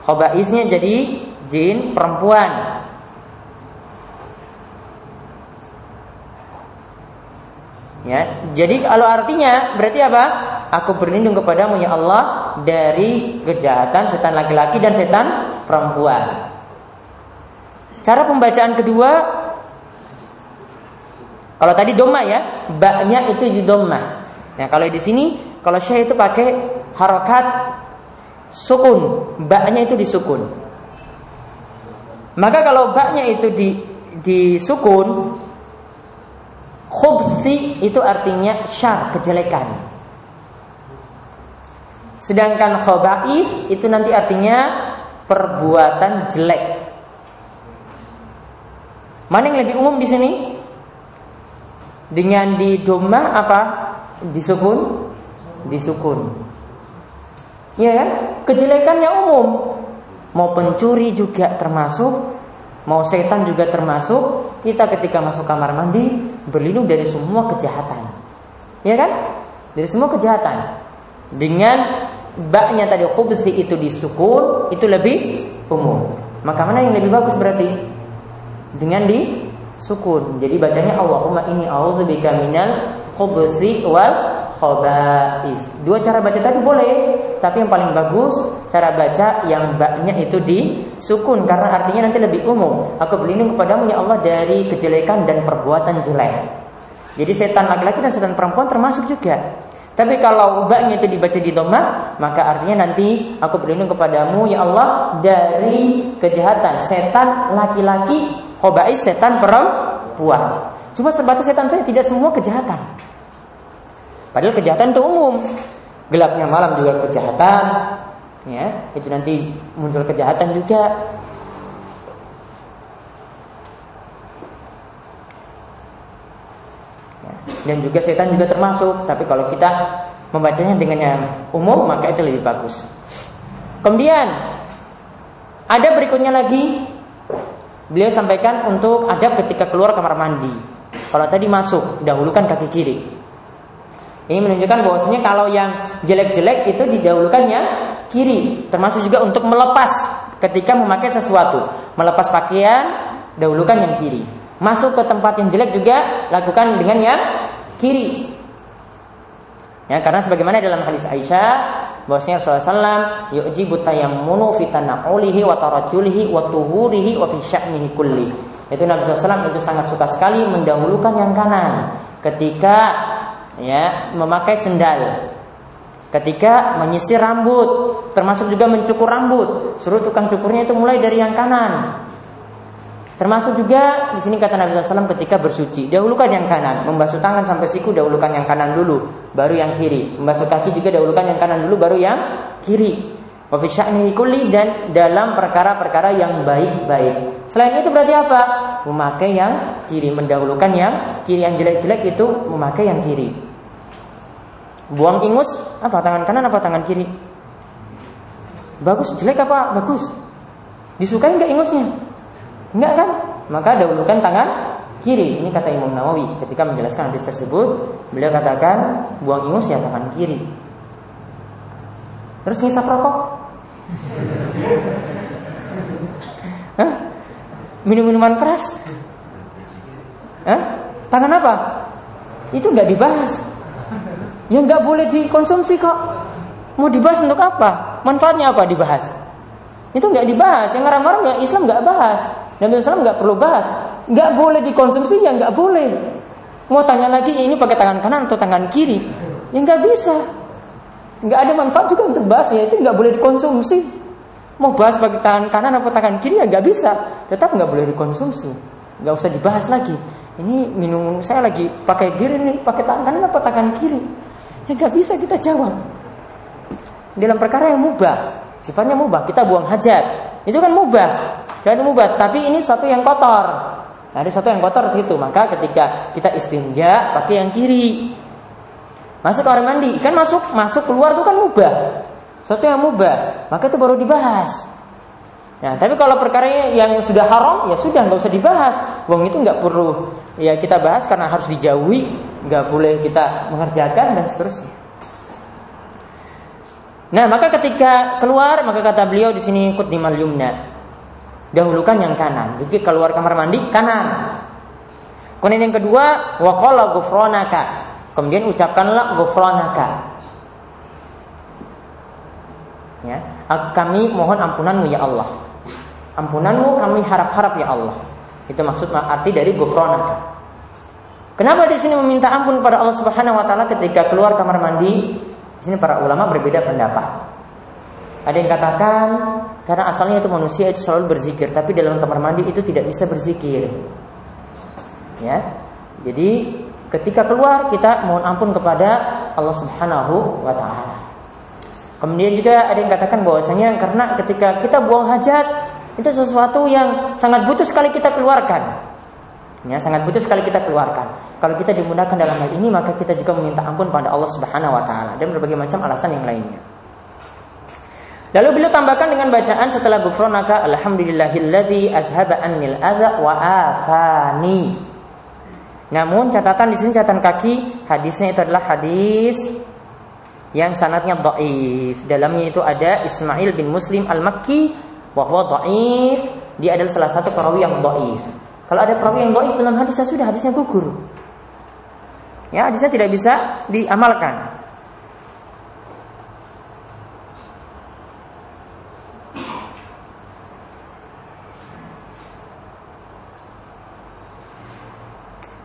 Khabaisnya jadi jin perempuan. Ya, jadi kalau artinya berarti apa? Aku berlindung kepadamu ya Allah dari kejahatan setan laki-laki dan setan perempuan. Cara pembacaan kedua, kalau tadi dhamma ya, ba-nya itu di dhamma. Nah, kalau di sini kalau Syekh itu pakai harokat sukun, ba-nya itu disukun. Maka kalau ba-nya itu di disukun, khubthi itu artinya syar, kejelekan. Sedangkan khaba'ith itu nanti artinya perbuatan jelek. Mana yang lebih umum di sini? Dengan di dhamma apa? Disukun? Disukun. Iya kan? Kejelekannya umum. Mau pencuri juga termasuk, mau setan juga termasuk. Kita ketika masuk kamar mandi berlindung dari semua kejahatan, ya kan? Dari semua kejahatan. Dengan ba-nya tadi khubsi itu disukun, itu lebih umum. Maka mana yang lebih bagus berarti? Dengan di sukun. Jadi bacanya Allahumma inni a'udzubika minal khubsi wal khaba'ith. Dua cara baca tadi boleh, tapi yang paling bagus cara baca yang ba-nya itu disukun, karena artinya nanti lebih umum. Aku berlindung kepadamu ya Allah dari kejelekan dan perbuatan jelek. Jadi setan laki-laki dan setan perempuan termasuk juga. Tapi kalau ba-nya itu dibaca di dhamma, maka artinya nanti aku berlindung kepadamu ya Allah dari kejahatan setan laki-laki, khaba'is setan perempuan. Cuma sebatas setan saja, tidak semua kejahatan. Padahal kejahatan itu umum. Gelapnya malam juga kejahatan, ya, itu nanti muncul kejahatan juga. Ya. dan juga setan juga termasuk. Tapi kalau kita membacanya dengan yang umum, maka itu lebih bagus. Kemudian ada berikutnya lagi, beliau sampaikan untuk adab ketika keluar kamar mandi. Kalau tadi masuk, dahulukan kaki kiri. Ini menunjukkan bahwasanya kalau yang jelek-jelek itu didahulukan yang kiri. Termasuk juga untuk melepas ketika memakai sesuatu. Melepas pakaian, dahulukan yang kiri. Masuk ke tempat yang jelek juga lakukan dengan yang kiri. Ya, karena sebagaimana dalam hadis Aisyah bahwasanya Rasulullah sallallahu alaihi wasallam yujibu tayammunu fi tanaulihi wa tarajjulihi wa tuhurihi wa fi sya'nihi kulli. Itu Nabi sallallahu alaihi wasallam itu sangat suka sekali mendahulukan yang kanan ketika ya memakai sendal, ketika menyisir rambut, termasuk juga mencukur rambut. Suruh tukang cukurnya itu mulai dari yang kanan. Termasuk juga di sini kata Nabi sallallahu alaihi wasallam ketika bersuci, dahulukan yang kanan. Membasuh tangan sampai siku, dahulukan yang kanan dulu, baru yang kiri. Membasuh kaki juga dahulukan yang kanan dulu, baru yang kiri. Wa fi sya'nihi kulli, dan dalam perkara-perkara yang baik-baik. Selain itu berarti apa? Memakai yang kiri, mendahulukan yang kiri. Yang jelek-jelek itu memakai yang kiri. Buang ingus, apa tangan kanan apa tangan kiri? Bagus, jelek apa? Bagus. Disukai enggak ingusnya? Enggak kan? Maka dahulukan tangan kiri. Ini kata Imam Nawawi ketika menjelaskan hadis tersebut. Beliau katakan buang ingus ya tangan kiri. Terus ngisap rokok? Hah? Minum-minuman keras? Hah? Tangan apa? Itu enggak dibahas. Ya enggak boleh dikonsumsi kok. Mau dibahas untuk apa? Manfaatnya apa dibahas? Itu enggak dibahas. Yang haram-haram ya Islam enggak bahas. Nabi Muhammad nggak perlu bahas, nggak boleh dikonsumsi ya nggak boleh. Mau tanya lagi ini pakai tangan kanan atau tangan kiri, ya nggak bisa, nggak ada manfaat juga untuk bahasnya. Itu nggak boleh dikonsumsi. Mau bahas pakai tangan kanan atau tangan kiri ya nggak bisa, tetap nggak boleh dikonsumsi, nggak usah dibahas lagi. Ini minum saya lagi pakai bir ini pakai tangan kanan atau tangan kiri, ya nggak bisa kita jawab. Dalam perkara yang mubah, sifatnya mubah, kita buang hajat. Itu kan mubah, jadi itu mubah. Tapi ini sesuatu yang kotor. Nah, ada sesuatu yang kotor gitu. Maka ketika kita istinja pakai yang kiri. Masuk ke kamar mandi, kan masuk masuk keluar itu kan mubah. Sesuatu yang mubah, maka itu baru dibahas. Nah, tapi kalau perkara yang sudah haram, ya sudah nggak usah dibahas. Wong itu nggak perlu ya kita bahas karena harus dijauhi, nggak boleh kita mengerjakan dan seterusnya. Nah, maka ketika keluar, maka kata beliau di sini qaddimal yumna. Dahulukan yang kanan. Jadi keluar kamar mandi kanan. Kemudian yang kedua, wa qala ghufranaka. Kemudian ucapkanlah ghufranaka. Ya, kami mohon ampunanmu ya Allah. Ampunanmu kami harap-harap ya Allah. Itu maksud arti dari ghufranaka. Kenapa di sini meminta ampun kepada Allah Subhanahu wa taala ketika keluar kamar mandi? Di sini para ulama berbeda pendapat. Ada yang katakan karena asalnya itu manusia itu selalu berzikir, tapi dalam kamar mandi itu tidak bisa berzikir. Ya, jadi ketika keluar kita mohon ampun kepada Allah Subhanahu wa taala. Kemudian juga ada yang katakan bahwasanya karena ketika kita buang hajat itu sesuatu yang sangat butuh sekali kita keluarkan. Ya, sangat butuh sekali kita keluarkan. Kalau kita dimudahkan dalam hal ini, maka kita juga meminta ampun pada Allah Subhanahu wa taala dan berbagai macam alasan yang lainnya. Lalu beliau tambahkan dengan bacaan setelah ghufranaka alhamdulillahilladzi azhaba annil adza wa afani. Namun catatan di sini catatan kaki, hadisnya itu adalah hadis yang sanadnya dhaif. Dalamnya itu ada Ismail bin Muslim Al-Makki wa huwa dhaif. Dia adalah salah satu perawi yang dhaif. Kalau ada perawi yang dhaif dalam hadisnya sudah hadisnya gugur. Ya, hadisnya tidak bisa diamalkan.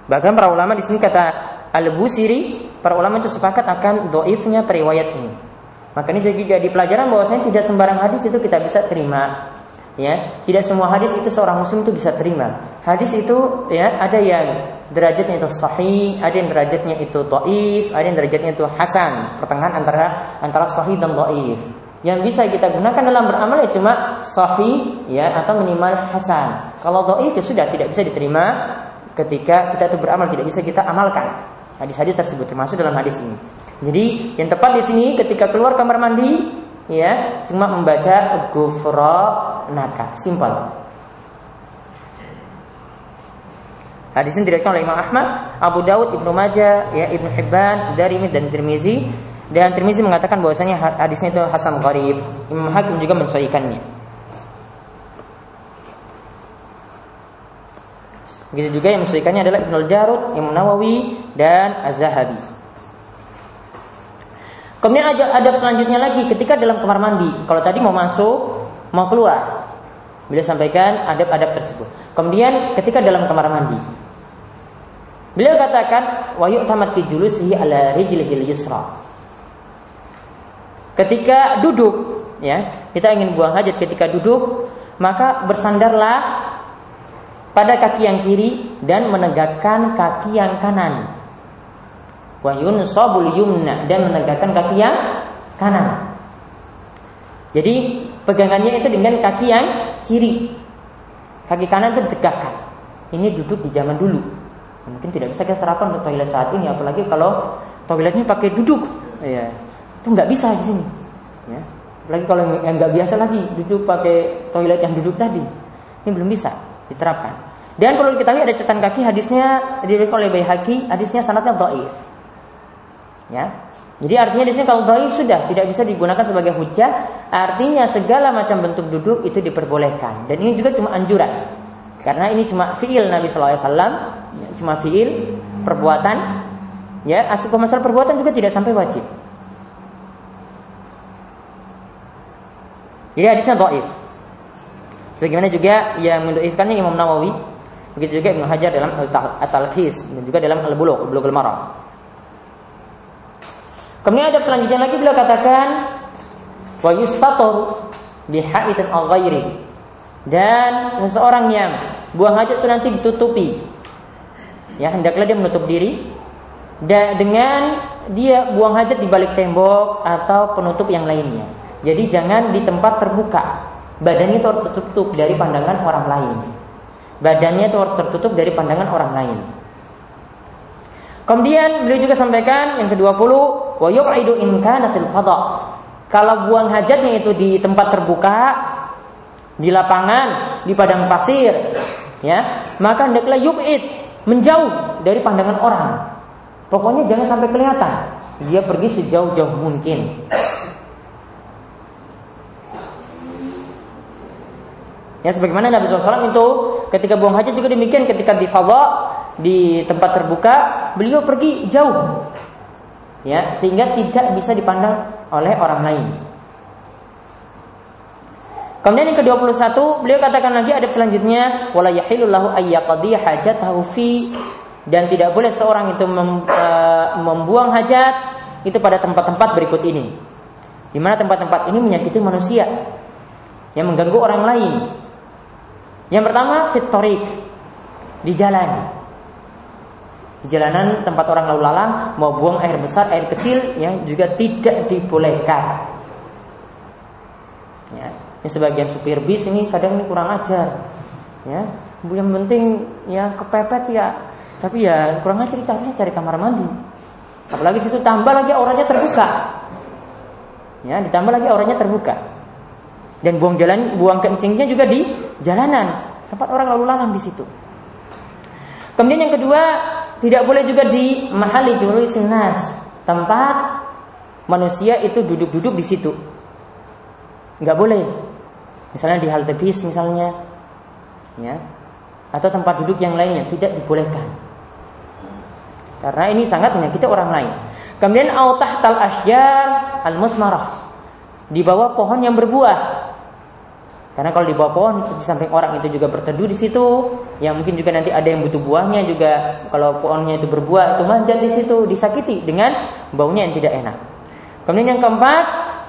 Bahkan para ulama di sini kata Al-Busiri, para ulama itu sepakat akan dhaifnya periwayat ini. Maka ini jadi jadi pelajaran bahwasanya tidak sembarang hadis itu kita bisa terima. Ya, tidak semua hadis itu seorang muslim itu bisa terima. Hadis itu ya ada yang derajatnya itu sahih, ada yang derajatnya itu dhaif, ada yang derajatnya itu hasan, pertengahan antara antara sahih dan dhaif. Yang bisa kita gunakan dalam beramal ya cuma sahih ya atau minimal hasan. Kalau dhaif ya sudah tidak bisa diterima ketika kita itu beramal, tidak bisa kita amalkan. hadis-hadis tersebut, termasuk dalam hadis ini. Jadi yang tepat di sini ketika keluar kamar mandi, ya cuma membaca ghufranaka, simpel. Hadis ini diriwayatkan oleh Imam Ahmad, Abu Dawud, Ibnu Majah, ya Ibn Hibban, Darimi dan Tirmizi. Dan Tirmizi mengatakan bahwasanya hadisnya itu hasan gharib. Imam Hakim juga mensahihkannya. Begitu juga yang mensahihkannya adalah Ibn al-Jarud, Imam Nawawi dan Az-Zahabi. Kemudian adab selanjutnya lagi ketika dalam kamar mandi. Kalau tadi mau masuk, mau keluar, beliau sampaikan adab-adab tersebut. Kemudian ketika dalam kamar mandi, beliau katakan wa yu'tamad fi julusihi ala rijlihil yusra. Ketika duduk, ya, kita ingin buang hajat ketika duduk, maka bersandarlah pada kaki yang kiri dan menegakkan kaki yang kanan. Wa yunsabul yumna, dan menegakkan kaki yang kanan. Jadi pegangannya itu dengan kaki yang kiri. Kaki kanan itu ditegakkan. Ini duduk di zaman dulu. Mungkin tidak bisa kita terapkan untuk toilet saat ini, apalagi kalau toiletnya pakai duduk. Ya. Itu nggak bisa di sini, ya. Lagi kalau yang nggak biasa lagi duduk pakai toilet yang duduk tadi, ini belum bisa diterapkan. Dan kalau diketahui ada catatan kaki, hadisnya diriwayatkan oleh Bayhaki, hadisnya sanadnya dhaif, ya. Jadi artinya di sini kalau dhaif sudah tidak bisa digunakan sebagai hujjah, artinya segala macam bentuk duduk itu diperbolehkan. Dan ini juga cuma anjuran, karena ini cuma fiil Nabi Sallallahu Alaihi Wasallam, cuma fiil perbuatan, ya. Asal masalah perbuatan juga tidak sampai wajib. Jadi hadisnya dhaif. Sebagaimana juga yang mendoifkannya Imam Nawawi, begitu juga Ibnu Hajar dalam al-Talkhis dan juga dalam al-Bulugh al-Bulugh al-Maram. Kemudian adab selanjutnya lagi beliau katakan wa yustatur biha'itin al-ghairi. Dan seseorang yang buang hajat itu nanti ditutupi, ya, hendaklah dia menutup diri dengan dia buang hajat di balik tembok atau penutup yang lainnya. Jadi jangan di tempat terbuka. Badannya itu harus tertutup dari pandangan orang lain. Badannya itu harus tertutup dari pandangan orang lain. Kemudian beliau juga sampaikan yang kedua puluh, wa yu'idu in kana fil fadha. Kalau buang hajatnya itu di tempat terbuka, di lapangan, di padang pasir, ya, maka hendaklah yu'id, menjauh dari pandangan orang. Pokoknya jangan sampai kelihatan. Dia pergi sejauh-jauh mungkin. Ya, sebagaimana Nabi shallallahu alaihi wasallam itu ketika buang hajat juga demikian, ketika di fadha, di tempat terbuka, beliau pergi jauh, ya, sehingga tidak bisa dipandang oleh orang lain. Kemudian yang kedua puluh satu, beliau katakan lagi adab selanjutnya, wala yahillu lahu ayyaqdi hajatahu fi, dan tidak boleh seorang itu membuang hajat itu pada tempat-tempat berikut ini, di mana tempat-tempat ini menyakiti manusia, yang mengganggu orang lain. Yang pertama fit tariq, di jalan, di jalanan tempat orang lalu lalang, mau buang air besar, air kecil, yang juga tidak dibolehkan. Ya, ini sebagian supir bis ini kadang ini kurang ajar. Ya, yang penting yang kepepet ya, tapi ya kurang ajar, harusnya cari kamar mandi. Apalagi situ tambah lagi auranya terbuka. Ya, ditambah lagi auranya terbuka. Dan buang jalan, buang kencingnya juga di jalanan, tempat orang lalu lalang di situ. Kemudian yang kedua, tidak boleh juga di mahali julusin nas, tempat manusia itu duduk-duduk di situ. Enggak boleh. Misalnya di halte bis misalnya, ya. Atau tempat duduk yang lainnya tidak dibolehkan. Karena ini sangat menyakiti orang lain. Kemudian au tahtal asjar al-musmarah, di bawah pohon yang berbuah. Karena kalau di bawah pohon, di samping orang itu juga berteduh di situ, yang mungkin juga nanti ada yang butuh buahnya juga. Kalau pohonnya itu berbuah, itu manjat di situ, disakiti dengan baunya yang tidak enak. Kemudian yang keempat,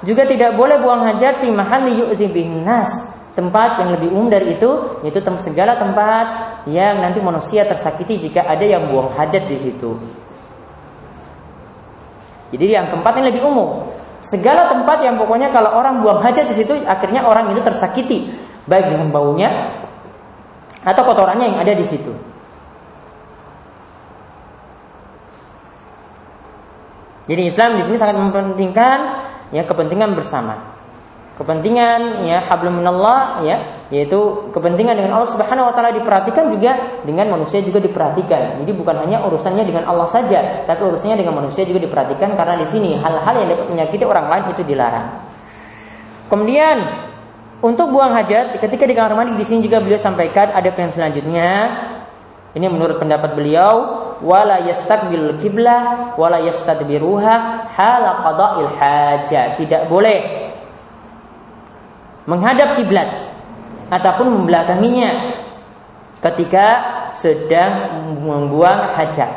juga tidak boleh buang hajat fi mahalli yu'zi bihin nas, tempat yang lebih umum dari itu, yaitu segala tempat yang nanti manusia tersakiti jika ada yang buang hajat di situ. Jadi yang keempat ini lebih umum. Segala tempat yang pokoknya kalau orang buang hajat di situ, akhirnya orang itu tersakiti, baik dengan baunya atau kotorannya yang ada di situ. Jadi Islam di sini sangat mempentingkan ya kepentingan bersama. Kepentingan ya hablum minallah ya, yaitu kepentingan dengan Allah Subhanahu wa taala diperhatikan juga dengan manusia juga diperhatikan. Jadi bukan hanya urusannya dengan Allah saja, tapi urusannya dengan manusia juga diperhatikan karena di sini hal-hal yang dapat menyakiti orang lain itu dilarang. Kemudian untuk buang hajat ketika di kamar mandi di sini juga beliau sampaikan adab yang selanjutnya. Ini menurut pendapat beliau, wala yastaqbil qiblah wala yastadbiruha hala qada'il hajat. Tidak boleh menghadap kiblat ataupun membelakanginya ketika sedang membuang hajat.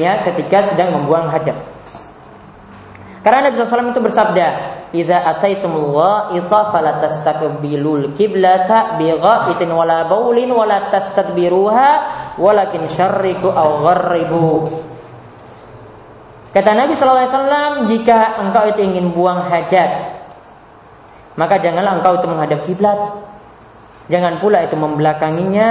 Ya, ketika sedang membuang hajat. Karena Nabi shallallahu alaihi wasallam itu bersabda, "Idza ataitumullaha fala tastaqbilul qiblata bigha'itin wala baulin wala tastadbiruha walakin syarriqu aw gharribu." Kata Nabi shallallahu alaihi wasallam, jika engkau itu ingin buang hajat, maka janganlah engkau itu menghadap kiblat, jangan pula itu membelakanginya.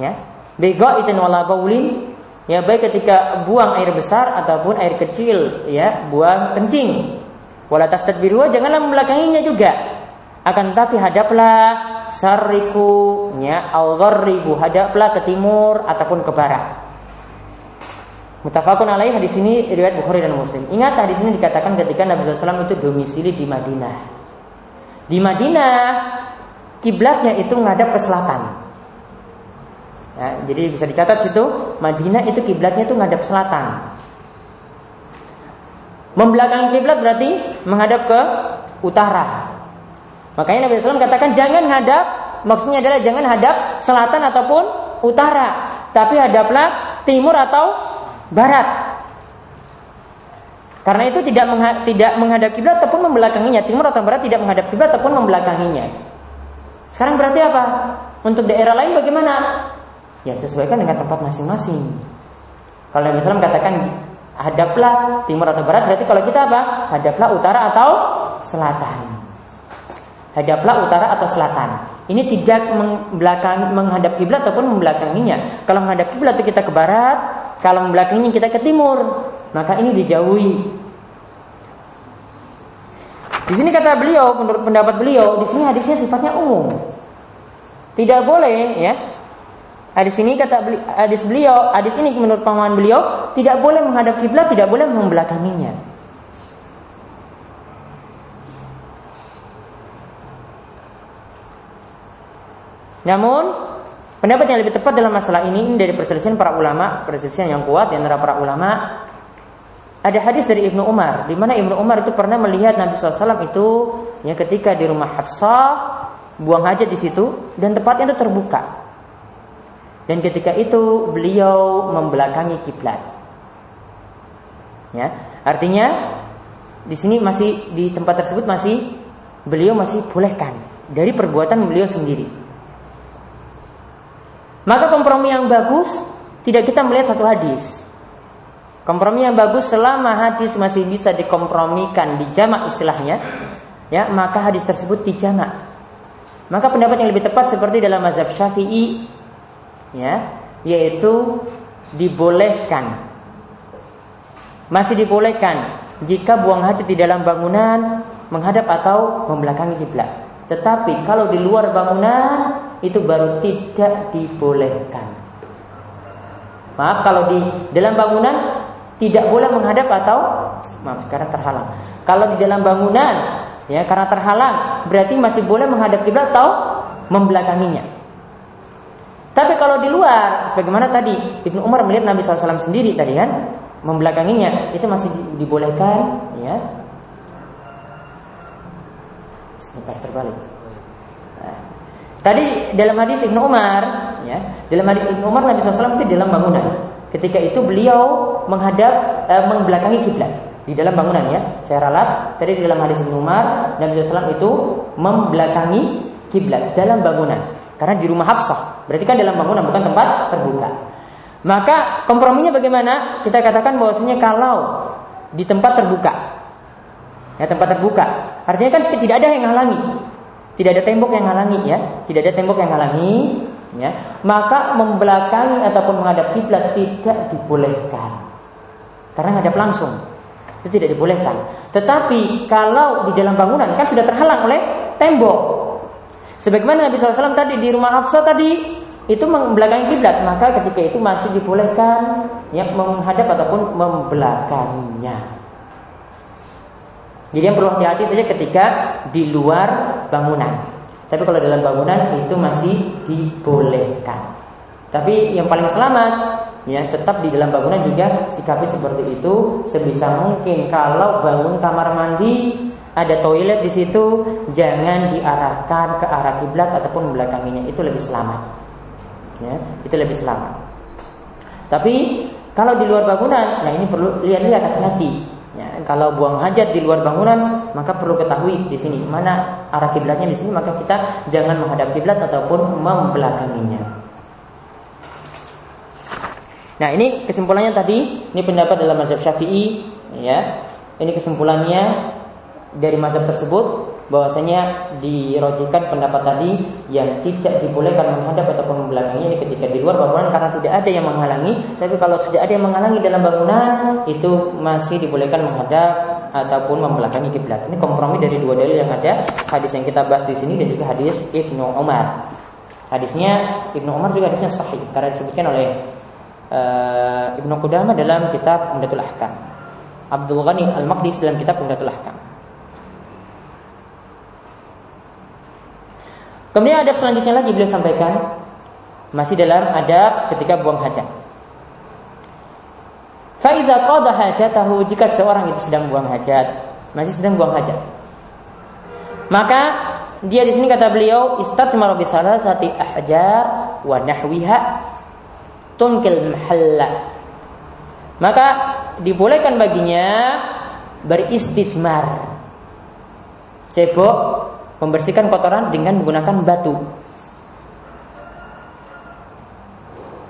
Ya, bego itin wala baulin. Ya, baik ketika buang air besar ataupun air kecil. Ya, buang kencing. Wala tastadbiru, janganlah membelakanginya juga. Akan tapi hadaplah sariku, ya, al-gharribu, hadaplah ke timur ataupun ke barat. Muttafaqun alaih, hadis ini riwayat Bukhari dan Muslim. Ingat hadis ini dikatakan ketika Nabi shallallahu alaihi wasallam itu domisili di Madinah. Di Madinah kiblatnya itu menghadap ke selatan. Ya, jadi bisa dicatat situ, Madinah itu kiblatnya itu menghadap selatan. Membelakangi kiblat berarti menghadap ke utara. Makanya Nabi shallallahu alaihi wasallam katakan jangan hadap, maksudnya adalah jangan hadap selatan ataupun utara, tapi hadaplah timur atau barat. Karena itu tidak mengha- tidak menghadap kiblat ataupun membelakanginya, timur atau barat tidak menghadap kiblat ataupun membelakanginya. Sekarang berarti apa? Untuk daerah lain bagaimana? Ya, sesuaikan dengan tempat masing-masing. Kalau Nabi shallallahu alaihi wasallam katakan hadaplah timur atau barat, berarti kalau kita apa? Hadaplah utara atau selatan. Hadaplah utara atau selatan. Ini tidak membelakangi, menghadap kiblat ataupun membelakanginya. Kalau menghadap kiblat itu kita ke barat, kalau membelakanginya kita ke timur, maka ini dijauhi. Di sini kata beliau, menurut pendapat beliau, di sini hadisnya sifatnya umum. Tidak boleh, ya. Hadis ini kata beli, hadis beliau, hadis ini menurut pemahaman beliau tidak boleh menghadap kiblat, tidak boleh membelakanginya. Namun pendapat yang lebih tepat dalam masalah ini, ini dari perselisihan para ulama, perselisihan yang kuat di antara para ulama. Ada hadis dari Ibnu Umar, di mana Ibnu Umar itu pernah melihat Nabi shallallahu alaihi wasallam itu ya ketika di rumah Hafsah buang hajat di situ dan tempatnya itu terbuka. Dan ketika itu beliau membelakangi kiblat. Ya, artinya di sini masih di tempat tersebut masih beliau masih bolehkan dari perbuatan beliau sendiri. Maka kompromi yang bagus tidak kita melihat satu hadis. Kompromi yang bagus selama hadis masih bisa dikompromikan, dijamak istilahnya, ya, maka hadis tersebut dijamak. Maka pendapat yang lebih tepat seperti dalam mazhab Syafi'i, ya, yaitu dibolehkan. Masih dibolehkan jika buang hajat di dalam bangunan menghadap atau membelakangi kiblat. Tetapi kalau di luar bangunan itu baru tidak dibolehkan. Maaf, kalau di dalam bangunan tidak boleh menghadap atau maaf karena terhalang. Kalau di dalam bangunan ya karena terhalang berarti masih boleh menghadap kiblat atau membelakanginya. Tapi kalau di luar, sebagaimana tadi Ibnu Umar melihat Nabi shallallahu alaihi wasallam sendiri tadi kan membelakanginya, itu masih dibolehkan ya. Sebentar terbalik. Nah. Tadi dalam hadis Ibnu Umar, ya, dalam hadis Ibnu Umar Nabi shallallahu alaihi wasallam itu di dalam bangunan. Ketika itu beliau menghadap, eh, membelakangi kiblat di dalam bangunan ya. Saya ralat. Tadi di dalam hadis Ibnu Umar Nabi shallallahu alaihi wasallam itu membelakangi kiblat dalam bangunan. Karena di rumah Hafsah, berarti kan dalam bangunan bukan tempat terbuka. Maka komprominya bagaimana? Kita katakan bahwasanya kalau di tempat terbuka, ya tempat terbuka, artinya kan tidak ada yang halangi. Tidak ada tembok yang halangi ya, tidak ada tembok yang halangi ya, maka membelakangi ataupun menghadap kiblat tidak dibolehkan. Karena ngadap langsung itu tidak dibolehkan. Tetapi kalau di dalam bangunan kan sudah terhalang oleh tembok. Sebagaimana Nabi shallallahu alaihi wasallam tadi di rumah Hafsah tadi itu membelakangi kiblat, maka ketika itu masih dibolehkan yang menghadap ataupun membelakanginya. Jadi yang perlu hati-hati saja ketika di luar bangunan. Tapi kalau dalam bangunan itu masih dibolehkan. Tapi yang paling selamat ya tetap di dalam bangunan juga sikapi seperti itu sebisa mungkin. Kalau bangun kamar mandi ada toilet di situ, jangan diarahkan ke arah kiblat ataupun belakanginya, itu lebih selamat. Ya, itu lebih selamat. Tapi kalau di luar bangunan, nah ini perlu lihat-lihat hati-hati. Ya, kalau buang hajat di luar bangunan, maka perlu ketahui di sini mana arah kiblatnya di sini, maka kita jangan menghadap kiblat ataupun membelakanginya. Nah, ini kesimpulannya tadi, ini pendapat dalam mazhab Syafi'i, ya. Ini kesimpulannya dari mazhab tersebut bahwasanya dirojikan pendapat tadi yang tidak dibolehkan menghadap ataupun membelakanginya ini ketika di luar bangunan karena tidak ada yang menghalangi. Tapi kalau sudah ada yang menghalangi dalam bangunan, itu masih dibolehkan menghadap ataupun membelakangi kiblat. Ini kompromi dari dua dalil yang ada, hadis yang kita bahas di sini dan juga hadis Ibnu Umar. Hadisnya Ibnu Umar juga hadisnya sahih karena disebutkan oleh Uh, Ibn Qudamah dalam kitab Mada'itul Ahkam, Abdul Ghani Al-Makdis dalam kitab Mada'itul Ahkam. Kemudian adab selanjutnya lagi beliau sampaikan, masih dalam adab ketika buang hajat. Fa idza qada hajatahu, jika seorang itu sedang buang hajat, masih sedang buang hajat, maka dia di sini kata beliau istatmaru bi salasati ahjar wa nahwiha tunkil mahalla, maka dibolehkan baginya beristijmar, cebok, membersihkan kotoran dengan menggunakan batu,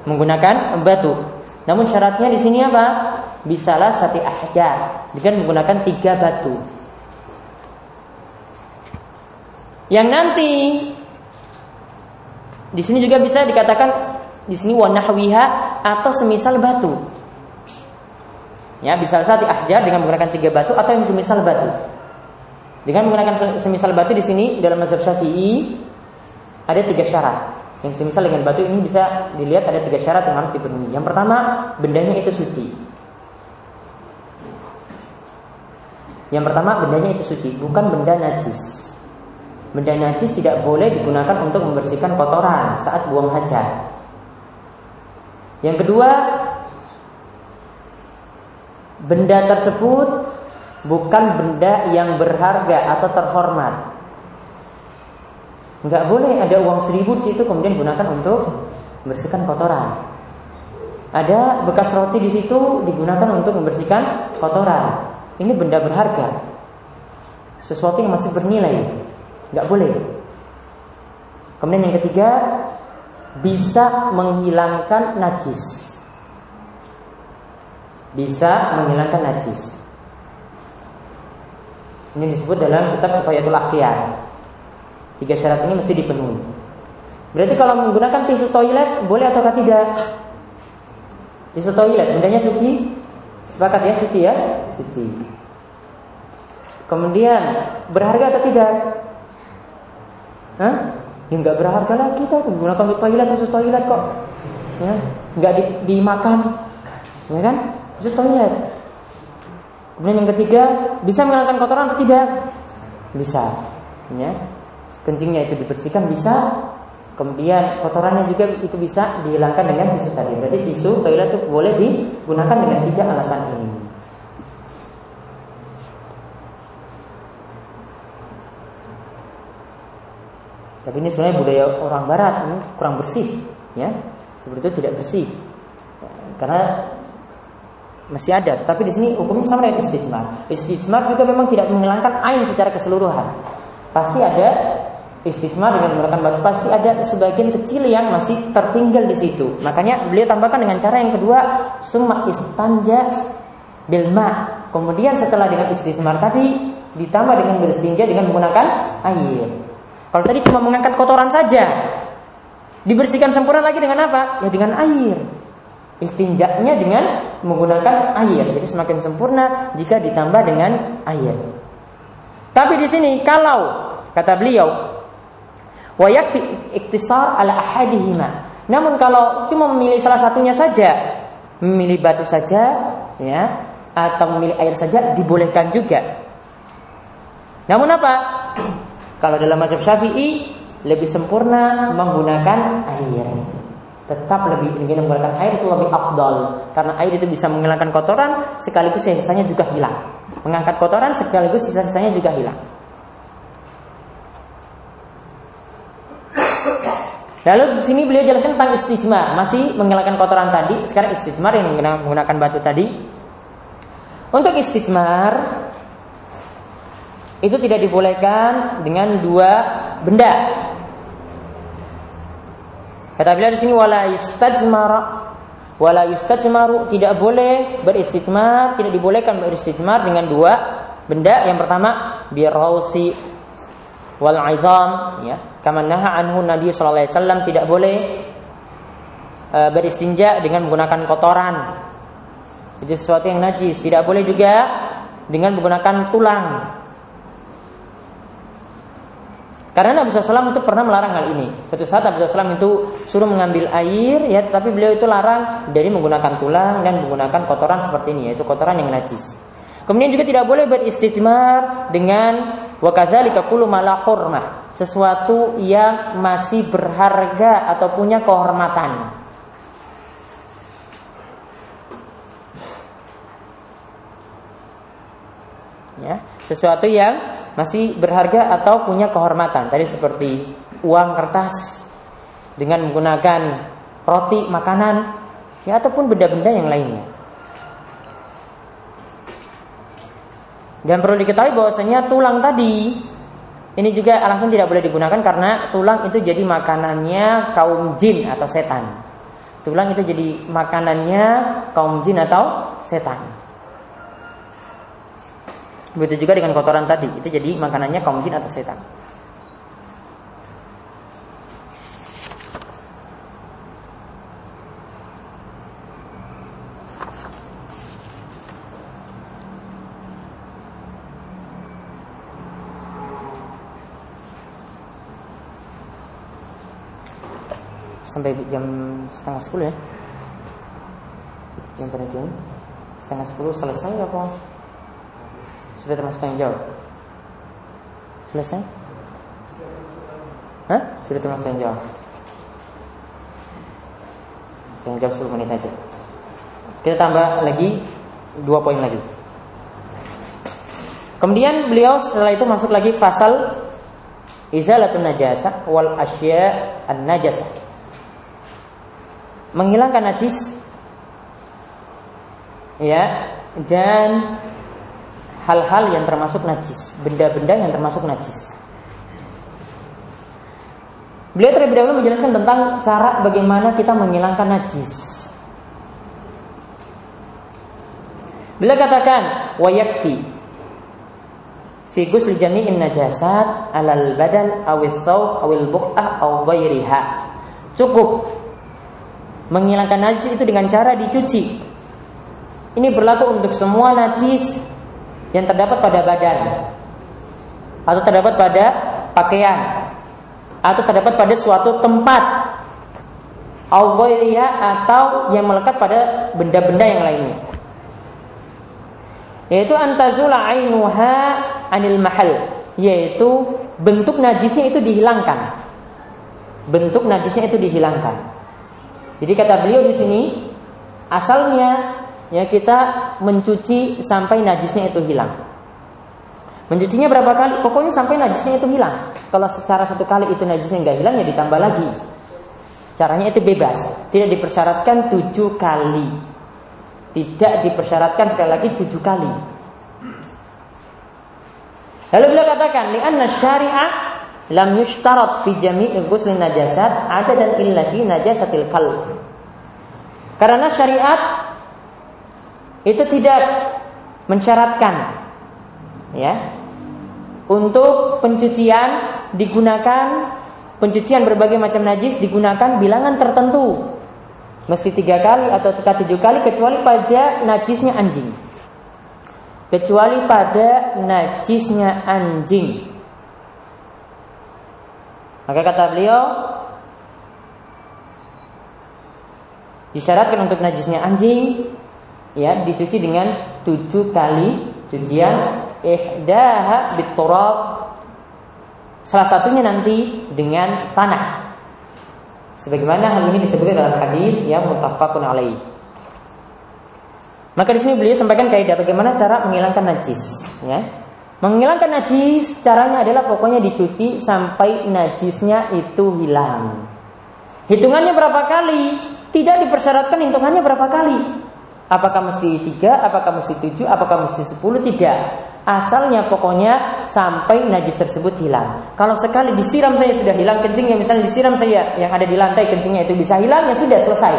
menggunakan batu. Namun syaratnya di sini apa? Bisalah sati ahjar, dengan menggunakan tiga batu. Yang nanti di sini juga bisa dikatakan di sini wanahwiha atau semisal batu. Ya, bisa satu ahjar dengan menggunakan tiga batu atau yang semisal batu. Dengan menggunakan semisal batu di sini dalam mazhab Syafi'i ada tiga syarat. Yang semisal dengan batu ini bisa dilihat ada tiga syarat yang harus dipenuhi. Yang pertama, bendanya itu suci. Yang pertama, bendanya itu suci, bukan benda najis. Benda najis tidak boleh digunakan untuk membersihkan kotoran saat buang hajat. Yang kedua, benda tersebut bukan benda yang berharga atau terhormat. Enggak boleh ada uang seribu di situ kemudian digunakan untuk membersihkan kotoran. Ada bekas roti di situ digunakan untuk membersihkan kotoran. Ini benda berharga, sesuatu yang masih bernilai, enggak boleh. Kemudian yang ketiga, bisa menghilangkan najis. Bisa menghilangkan najis. Ini disebut dalam kitab Toyatul Akhyar. Tiga syarat ini mesti dipenuhi. Berarti kalau menggunakan tisu toilet boleh ataukah tidak? Tisu toilet bendanya suci? Sepakat ya, suci ya? Suci. Kemudian berharga atau tidak? Hah? Ya enggak berharga lah kita menggunakan toilet khusus toilet kok. Ya, enggak di, dimakan. Ya kan? Khusus toilet. Kemudian yang ketiga, bisa menghilangkan kotoran atau tidak? Bisa. Ya. Kencingnya itu dibersihkan bisa. Kemudian kotorannya juga itu bisa dihilangkan dengan tisu tadi. Berarti tisu toilet itu boleh digunakan dengan tiga alasan ini. Tapi ini sebenarnya budaya orang barat, ini kurang bersih, ya. Seperti itu tidak bersih. Karena masih ada, tetapi di sini hukumnya sama dengan istijmar. Istijmar juga memang tidak menghilangkan ain secara keseluruhan. Pasti ada istijmar dengan menggunakan batu, pasti ada sebagian kecil yang masih tertinggal di situ. Makanya beliau tambahkan dengan cara yang kedua, summa istanja bilma. Kemudian setelah dengan istijmar tadi ditambah dengan beristinja dengan menggunakan air. Kalau tadi cuma mengangkat kotoran saja, dibersihkan sempurna lagi dengan apa? Ya dengan air. istinjaknya dengan menggunakan air. Jadi semakin sempurna jika ditambah dengan air. Tapi di sini kalau kata beliau wa yakfi iktisar ala ahadihima. Namun kalau cuma memilih salah satunya saja, memilih batu saja ya, atau memilih air saja dibolehkan juga. Namun apa? Kalau dalam mazhab Syafi'i lebih sempurna menggunakan air. Tetap lebih ingin menggunakan air itu lebih afdal, karena air itu bisa menghilangkan kotoran sekaligus sisa-sisanya juga hilang. Mengangkat kotoran sekaligus sisa-sisanya juga hilang. Lalu di sini beliau jelaskan tentang istijmar, masih menghilangkan kotoran tadi, sekarang istijmar yang menggunakan batu tadi. Untuk istijmar itu tidak dibolehkan dengan dua benda. Kata beliau di sini wala yustajmar, wala yustajmaru, tidak boleh beristijmar, tidak dibolehkan beristijmar dengan dua benda. Yang pertama birausi wal izam ya, kama naha anhu Nabi sallallahu alaihi wasallam, tidak boleh e, beristinja dengan menggunakan kotoran, itu sesuatu yang najis. Tidak boleh juga dengan menggunakan tulang, karena Nabi sallallahu alaihi wasallam itu pernah melarang hal ini. Suatu saat Nabi sallallahu alaihi wasallam itu suruh mengambil air ya, tetapi beliau itu larang dari menggunakan tulang dan menggunakan kotoran seperti ini, yaitu kotoran yang najis. Kemudian juga tidak boleh beristijmar dengan wa kadzalika kullu ma la hurmah, sesuatu yang masih berharga atau punya kehormatan. Ya, sesuatu yang masih berharga atau punya kehormatan. Tadi seperti uang kertas dengan menggunakan roti, makanan, ya ataupun benda-benda yang lainnya. Dan perlu diketahui bahwasanya tulang tadi ini juga alasan tidak boleh digunakan, karena tulang itu jadi makanannya kaum jin atau setan. Tulang itu jadi makanannya kaum jin atau setan. Begitu juga dengan kotoran tadi, itu jadi makanannya kaum jin atau setan. Sampai jam setengah sepuluh ya, jam penelitian setengah sepuluh selesai apa sudah termasuk tanggung jawab? Selesai? Hah? Sudah termasuk tanggung jawab? Tanggung jawab sepuluh menit aja. Kita tambah lagi dua poin lagi. Kemudian beliau setelah itu masuk lagi fasal izalatun najasa wal asya an najasa, menghilangkan najis ya, dan hal-hal yang termasuk najis, benda-benda yang termasuk najis. Beliau terlebih dahulu menjelaskan tentang cara bagaimana kita menghilangkan najis. Beliau katakan wa yakfi fi ghusli jami'in najasat 'alal badan awis saw awil buq'ah aw ghairiha. Cukup menghilangkan najis itu dengan cara dicuci. Ini berlaku untuk semua najis yang terdapat pada badan, atau terdapat pada pakaian, atau terdapat pada suatu tempat, atau yang melekat pada benda-benda yang lainnya. Yaitu antazula ainuha anil mahal, yaitu bentuk najisnya itu dihilangkan. Bentuk najisnya itu dihilangkan. Jadi kata beliau di sini asalnya ya kita mencuci sampai najisnya itu hilang. Mencucinya berapa kali? Pokoknya sampai najisnya itu hilang. Kalau secara satu kali itu najisnya nggak hilang ya ditambah lagi. Caranya itu bebas, tidak dipersyaratkan tujuh kali, tidak dipersyaratkan sekali lagi tujuh kali. Lalu beliau katakan li'anna syari'ah lam yushtarat fi jami'i ghuslin najasat adadan illa fi najasatil qalb. Karena syariat itu tidak mensyaratkan ya untuk pencucian digunakan, pencucian berbagai macam najis digunakan bilangan tertentu. mesti tiga kali atau tujuh kali, kecuali pada najisnya anjing. Kecuali pada najisnya anjing. Maka kata beliau, disyaratkan untuk najisnya anjing, ya, dicuci dengan tujuh kali cucian, ihdaha bitturab, salah satunya nanti dengan tanah. Sebagaimana hal ini disebutkan dalam hadis yang muttafaqun alaih. Maka di sini beliau sampaikan kaidah bagaimana cara menghilangkan najis, ya. Menghilangkan najis caranya adalah pokoknya dicuci sampai najisnya itu hilang. Hitungannya berapa kali? Tidak dipersyaratkan hitungannya berapa kali. Apakah mesti tiga, apakah mesti tujuh, apakah mesti sepuluh, tidak. Asalnya pokoknya sampai najis tersebut hilang. Kalau sekali disiram saya sudah hilang kencingnya, misalnya disiram saya yang ada di lantai kencingnya itu bisa hilang, ya sudah selesai.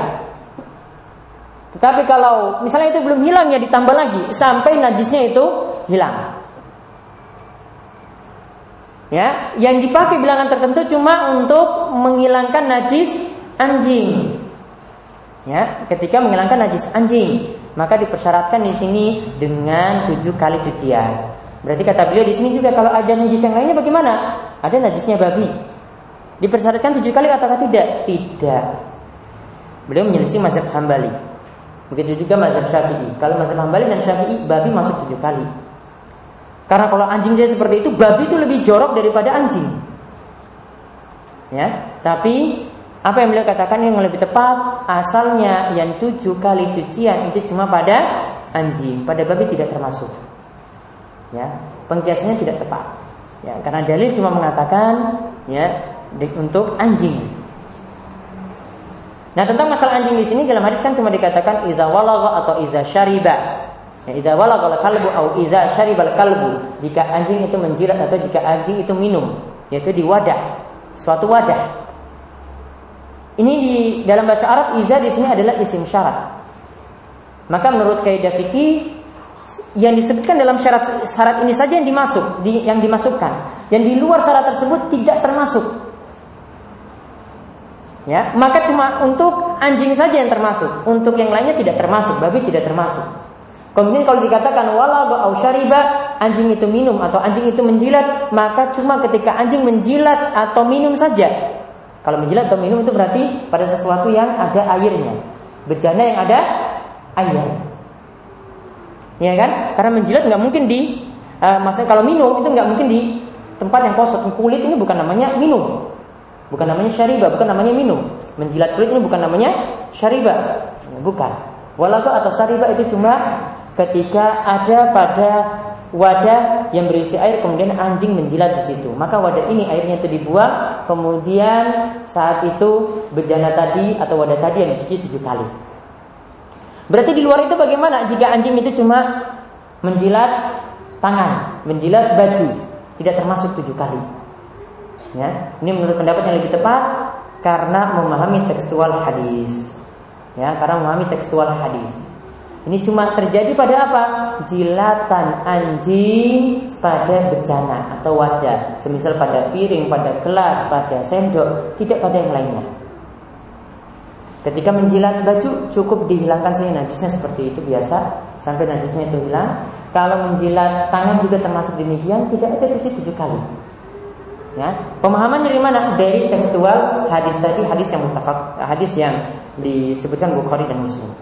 Tetapi kalau misalnya itu belum hilang, ya ditambah lagi sampai najisnya itu hilang. Ya, yang dipakai bilangan tertentu cuma untuk menghilangkan najis anjing. Ya, ketika menghilangkan najis anjing, maka dipersyaratkan di sini dengan tujuh kali cucian. Berarti kata beliau di sini juga kalau ada najis yang lainnya bagaimana? Ada najisnya babi. Dipersyaratkan tujuh kali atau tidak? Tidak. Beliau menyelisih mazhab Hambali. Begitu juga mazhab Syafi'i. Kalau mazhab Hambali dan Syafi'i, babi masuk tujuh kali. Karena kalau anjing saya seperti itu, babi itu lebih jorok daripada anjing. Ya, tapi apa yang beliau katakan yang lebih tepat, asalnya yang tujuh kali cucian itu cuma pada anjing, pada babi tidak termasuk. Ya, pengkiasannya tidak tepat. Ya, karena dalil cuma mengatakan ya untuk anjing. Nah, tentang masalah anjing di sini dalam hadis kan cuma dikatakan idza walagha atau idza syariba. Ya, idza walagha al-kalbu atau idza syariba al-kalbu, jika anjing itu menjilat atau jika anjing itu minum, yaitu di wadah, suatu wadah. Ini di dalam bahasa Arab iza di sini adalah isim syarat. Maka menurut kaidah fikih yang disebutkan dalam syarat-syarat ini saja yang dimasuk, di, yang dimasukkan. Yang di luar syarat tersebut tidak termasuk. Ya, maka cuma untuk anjing saja yang termasuk, untuk yang lainnya tidak termasuk, babi tidak termasuk. Kemudian kalau dikatakan walagha au syariba, anjing itu minum atau anjing itu menjilat, maka cuma ketika anjing menjilat atau minum saja. Kalau menjilat atau minum itu berarti pada sesuatu yang ada airnya, bejana yang ada air, ya kan? Karena menjilat nggak mungkin di, uh, maksudnya kalau minum itu nggak mungkin di tempat yang kosong. Kulit ini bukan namanya minum, bukan namanya syariba, bukan namanya minum. Menjilat kulit ini bukan namanya syariba, bukan. Walagha atau syariba itu cuma ketika ada pada wadah yang berisi air kemudian anjing menjilat di situ, maka wadah ini airnya itu dibuang, kemudian saat itu bejana tadi atau wadah tadi yang dicuci tujuh kali. Berarti di luar itu bagaimana jika anjing itu cuma menjilat tangan, menjilat baju, tidak termasuk tujuh kali. Ya, ini menurut pendapat yang lebih tepat karena memahami tekstual hadis. Ya, karena memahami tekstual hadis. Ini cuma terjadi pada apa? Jilatan anjing pada bejana atau wadah, semisal pada piring, pada gelas, pada sendok, tidak pada yang lainnya. Ketika menjilat baju cukup dihilangkan saja najisnya seperti itu biasa sampai najisnya itu hilang. Kalau menjilat tangan juga termasuk demikian, tidak ada cuci tujuh kali. Ya, pemahaman dari mana? Dari tekstual hadis tadi, hadis yang muttafaq, hadis yang disebutkan Bukhari dan Muslim.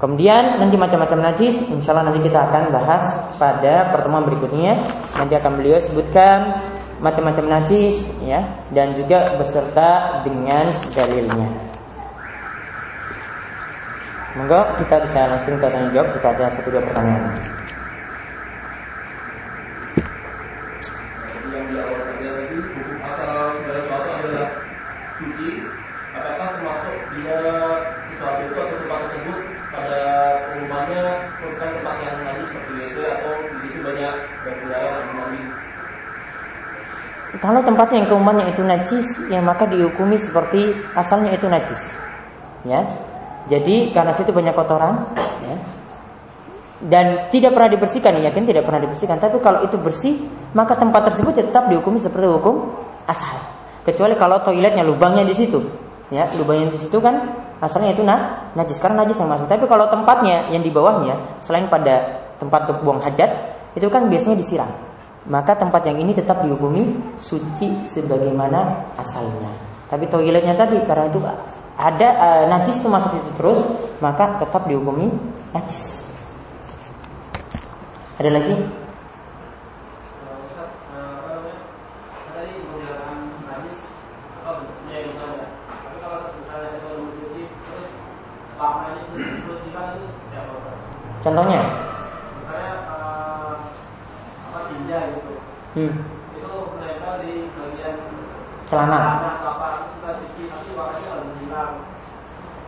Kemudian nanti macam-macam najis, insyaallah nanti kita akan bahas pada pertemuan berikutnya. Nanti akan beliau sebutkan macam-macam najis, ya, dan juga beserta dengan dalilnya. Monggo kita bisa langsung ke tanya jawab jika ada satu dua pertanyaan. Kalau tempatnya yang keumannya itu najis, ya maka dihukumi seperti asalnya itu najis. Ya. Jadi karena situ banyak kotoran, ya. dan tidak pernah dibersihkan, yakin tidak pernah dibersihkan. Tapi kalau itu bersih, maka tempat tersebut tetap dihukumi seperti hukum ashal. Kecuali kalau toiletnya lubangnya di situ, ya lubangnya di situ kan asalnya itu nah, najis, karena najis yang masuk. Tapi kalau tempatnya yang di bawahnya, selain pada tempat untuk buang hajat, itu kan biasanya disiram. Maka tempat yang ini tetap dihukumi suci sebagaimana asalnya. Tapi toiletnya tadi karena itu ada uh, najis itu masuk itu terus, maka tetap dihukumi najis. Ada lagi? Contohnya? Misalnya apa tinja gitu. Hmm. Itu mereka di bagian celana.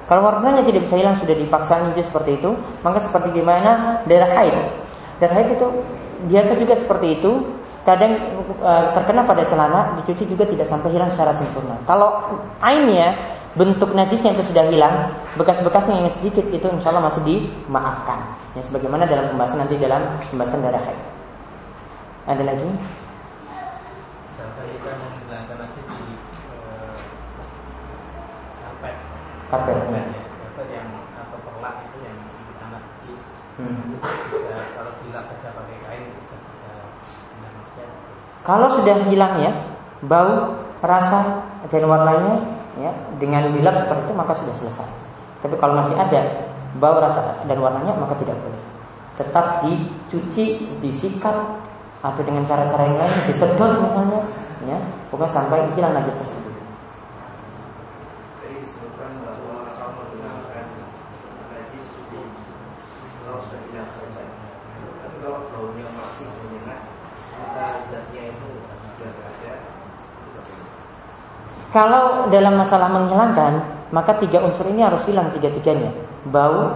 Kalau warnanya tidak bisa hilang, sudah dipaksakan itu seperti itu, maka seperti gimana daerah haid? Darah haid itu biasa juga seperti itu, kadang e, terkena pada celana, dicuci juga tidak sampai hilang secara sempurna. Kalau ainnya, bentuk najisnya itu sudah hilang, bekas-bekasnya yang sedikit itu insya Allah masih dimaafkan. Ya, sebagaimana dalam pembahasan nanti dalam pembahasan darah haid. Ada lagi? Kapel. Kalau sudah hilang ya bau, rasa dan warnanya ya dengan dilap seperti itu maka sudah selesai. Tapi kalau masih ada bau, rasa dan warnanya maka tidak boleh. Tetap dicuci, disikat atau dengan cara-cara yang lain, disedot misalnya, ya, bukan sampai hilang najis tersebut. Kalau dalam masalah menghilangkan, maka tiga unsur ini harus hilang tiga-tiganya, bau,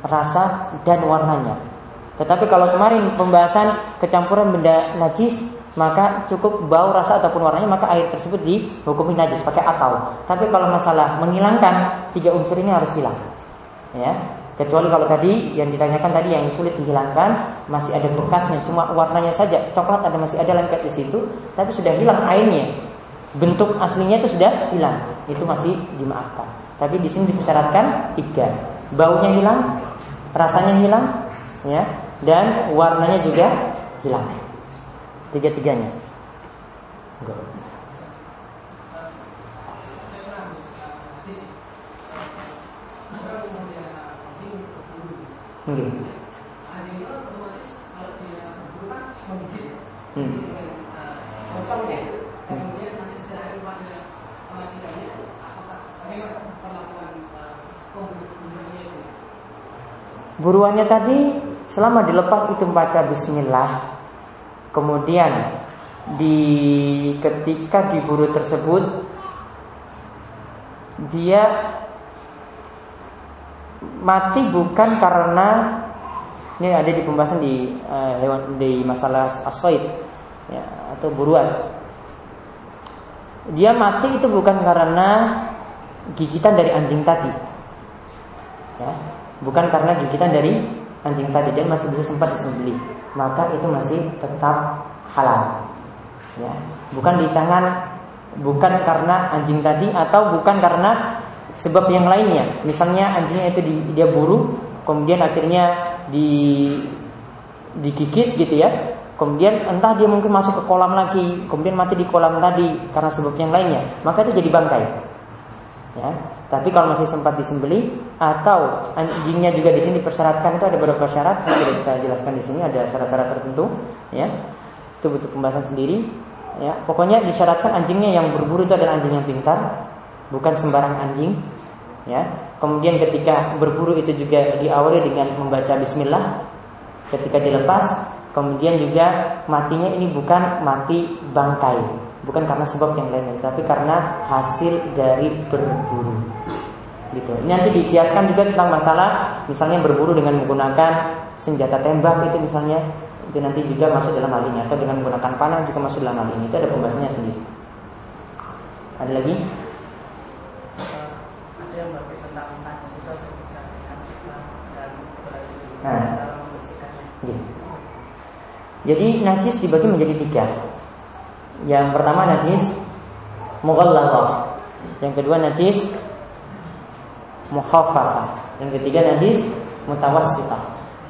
rasa, dan warnanya. Tetapi kalau kemarin pembahasan kecampuran benda najis, maka cukup bau, rasa, ataupun warnanya, maka air tersebut dihukumi najis pakai atau. Tapi kalau masalah menghilangkan, tiga unsur ini harus hilang, ya. Kecuali kalau tadi yang ditanyakan tadi yang sulit dihilangkan, masih ada bekasnya, cuma warnanya saja coklat ada, masih ada lengket di situ, tapi sudah hilang airnya. Bentuk aslinya itu sudah hilang, itu masih dimaafkan. Tapi di sini disyaratkan tiga, baunya hilang, rasanya hilang, ya, dan warnanya juga hilang. Tiga-tiganya. Hmm. Hmm. Buruannya tadi selama dilepas itu membaca bismillah. Kemudian di ketika diburu tersebut dia mati bukan karena ini ada di pembahasan di uh, hewan di masalah as-sayd ya, atau buruan. Dia mati itu bukan karena gigitan dari anjing tadi. Ya. Bukan karena gigitan dari anjing tadi, dan masih bisa sempat disembelih, maka itu masih tetap halal. Ya, bukan di tangan, bukan karena anjing tadi atau bukan karena sebab yang lainnya. Misalnya anjingnya itu di, dia buru, kemudian akhirnya di digigit gitu ya. Kemudian entah dia mungkin masuk ke kolam lagi, kemudian mati di kolam tadi karena sebab yang lainnya, maka itu jadi bangkai. Ya. Tapi kalau masih sempat disembelih atau anjingnya juga di sini dipersyaratkan, itu ada beberapa syarat yang tidak bisa jelaskan di sini, ada syarat-syarat tertentu, ya. Itu butuh pembahasan sendiri, ya. Pokoknya disyaratkan anjingnya yang berburu itu adalah anjing yang pintar, bukan sembarang anjing, ya. Kemudian ketika berburu itu juga diawali dengan membaca bismillah ketika dilepas, kemudian juga matinya ini bukan mati bangkai. Bukan karena sebab yang lain, tapi karena hasil dari berburu. Gitu. Ini nanti dikiaskan juga tentang masalah, misalnya berburu dengan menggunakan senjata tembak itu misalnya, itu nanti juga masuk dalam hal ini, atau dengan menggunakan panah juga masuk dalam hal ini. Itu ada pembahasannya sendiri. Ada lagi? Nah. Jadi najis dibagi menjadi tiga. Yang pertama najis mughallazah, yang kedua najis mukhaffafa, yang ketiga najis mutawassithah.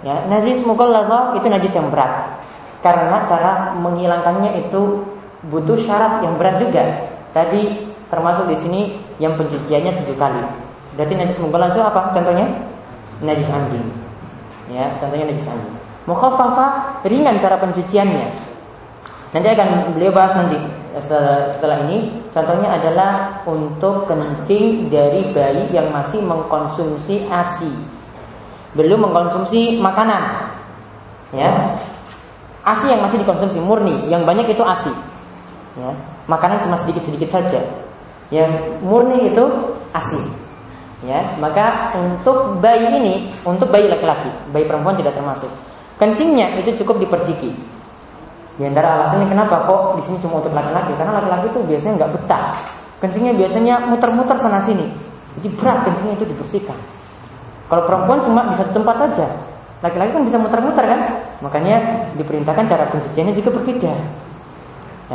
Ya, najis mughallazah itu najis yang berat, karena cara menghilangkannya itu butuh syarat yang berat juga. Tadi termasuk di sini yang pencuciannya tujuh kali. Berarti najis mughallazah apa contohnya? Najis anjing. Ya, contohnya najis anjing. Mukhaffafa ringan cara pencuciannya. Nanti akan beliau bahas nanti setelah ini. Contohnya adalah untuk kencing dari bayi yang masih mengkonsumsi ASI, belum mengkonsumsi makanan. Ya, ASI yang masih dikonsumsi murni, yang banyak itu ASI. Ya, makanan cuma sedikit-sedikit saja. Yang murni itu ASI. Ya, maka untuk bayi ini, untuk bayi laki-laki, bayi perempuan tidak termasuk. Kencingnya itu cukup diperciki. Di antara alasannya kenapa kok di sini cuma untuk laki-laki? Karena laki-laki itu biasanya nggak betah. Kencingnya biasanya muter-muter sana sini. Jadi berat kencingnya itu dibersihkan. Kalau perempuan cuma di satu tempat saja. Laki-laki kan bisa muter-muter kan? Makanya diperintahkan cara pencuciannya juga berbeda.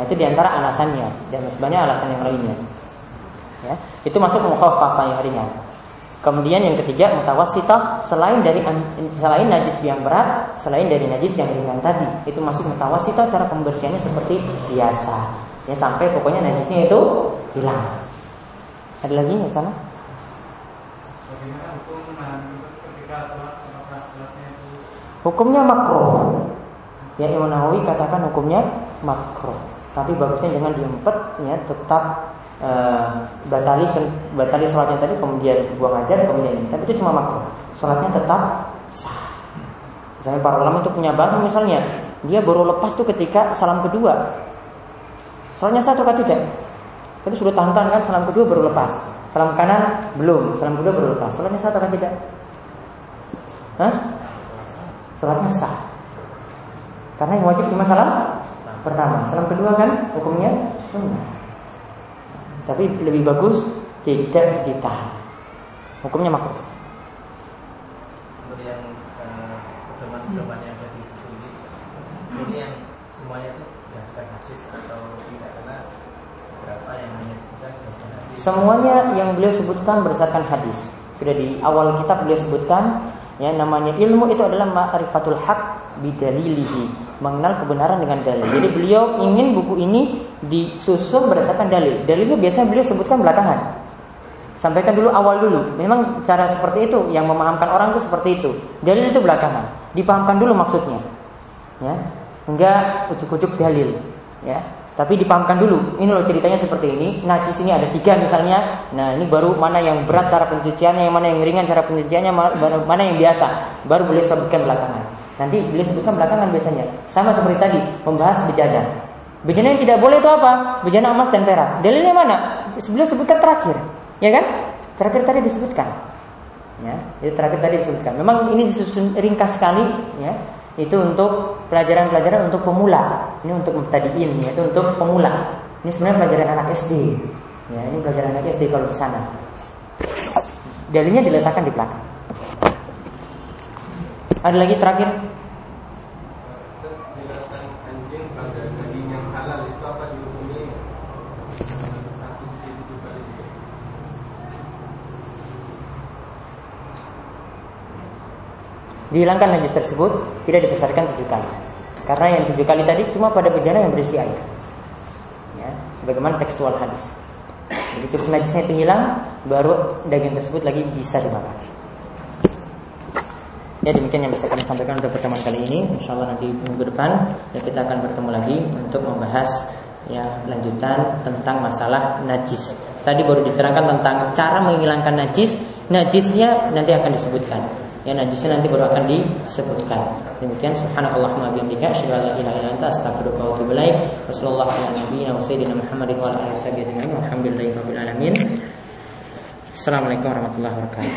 Nah itu di antara alasannya. Dan banyak alasan yang lainnya. Ya, itu masuk mukhaffafa yang ringan. Kemudian yang ketiga mutawassithah, selain dari selain najis yang berat, selain dari najis yang ringan tadi, itu masuk mutawassithah, cara pembersihannya seperti biasa. Ya sampai pokoknya najisnya itu hilang. Ada lagi di sana? Hukumnya makruh. Ya Imam Nawawi katakan hukumnya makruh. Tapi bagusnya jangan diempet, ya tetap Uh, batali batali sholatnya tadi, kemudian buang ajar, kemudian ini. Tapi itu cuma makruh. Sholatnya tetap sah. Misalnya para ulama itu punya bahasa, misalnya dia baru lepas tuh ketika salam kedua, sholatnya sah atau tidak? Tapi sudah tahan-tahan kan, salam kedua baru lepas, salam kanan belum, salam kedua baru lepas, sholatnya sah atau tidak? Hah? Sholatnya sah. Karena yang wajib cuma salam pertama, salam kedua kan hukumnya sunnah. Tapi lebih bagus tidak ditahan. Hukumnya makruh. Untuk yang pedoman-pedoman yang tadi ini, yang semuanya itu berdasarkan hadis atau tidak, karena berapa yang hanya disebutkan berdasarkan hadis. Semuanya yang beliau sebutkan berdasarkan hadis. Sudah di awal kitab beliau sebutkan, ya namanya ilmu itu adalah ma'rifatul haq bidalilihi, mengenal kebenaran dengan dalil. Jadi beliau ingin buku ini disusun berdasarkan dalil. Dalilnya biasanya beliau sebutkan belakangan. Sampaikan dulu awal dulu. Memang cara seperti itu yang memahamkan orang itu seperti itu. Dalil itu belakangan. Dipahamkan dulu maksudnya. Ya. Enggak ujuk-ujuk dalil, ya. Tapi dipahamkan dulu. Ini loh ceritanya seperti ini. Najis ini ada tiga misalnya. Nah, ini baru mana yang berat cara pencuciannya, yang mana yang ringan cara pencuciannya, mana yang biasa. Baru boleh sebutkan belakangan. Nanti boleh sebutkan belakangan biasanya. Sama seperti tadi, membahas bejana. Bejana yang tidak boleh itu apa? Bejana emas dan perak. Dalilnya mana? Sebelum sebutkan terakhir. Ya kan? Terakhir tadi disebutkan. Ya, itu terakhir tadi disebutkan. Memang ini disusun ringkas sekali, ya. Itu untuk pelajaran-pelajaran untuk pemula. Ini untuk mubtadiin, yaitu untuk pemula. Ini sebenarnya pelajaran anak S D. Ya, ini pelajaran anak S D kalau di sana. Dalilnya diletakkan di belakang. Ada lagi terakhir. Jelaskan anjing pada daging yang halal itu apa dihukumi? Dihilangkan najis tersebut, tidak dibesarkan tujuh kali. Karena yang tujuh kali tadi cuma pada bejana yang berisi air. Ya, sebagaimana tekstual hadis. Jadi cukup najisnya itu hilang, baru daging tersebut lagi bisa dimakan. Ya demikian yang bisa kami sampaikan untuk pertemuan kali ini. InsyaAllah nanti minggu depan ya, kita akan bertemu lagi untuk membahas ya lanjutan tentang masalah najis. Tadi baru diterangkan tentang cara menghilangkan najis. Najisnya nanti akan disebutkan. Ya, najisnya nanti baru akan disebutkan. Demikian subhanakallahumma bihamdika asyhadu an la ilaha illa anta astaghfiruka wa atubu ilaik. Wassallallahu ala nabiyyina wa sayyidina Muhammadin wa ala alihi wa sahbihi ajma'in. Walhamdulillahi rabbil alamin. Assalamualaikum warahmatullahi wabarakatuh.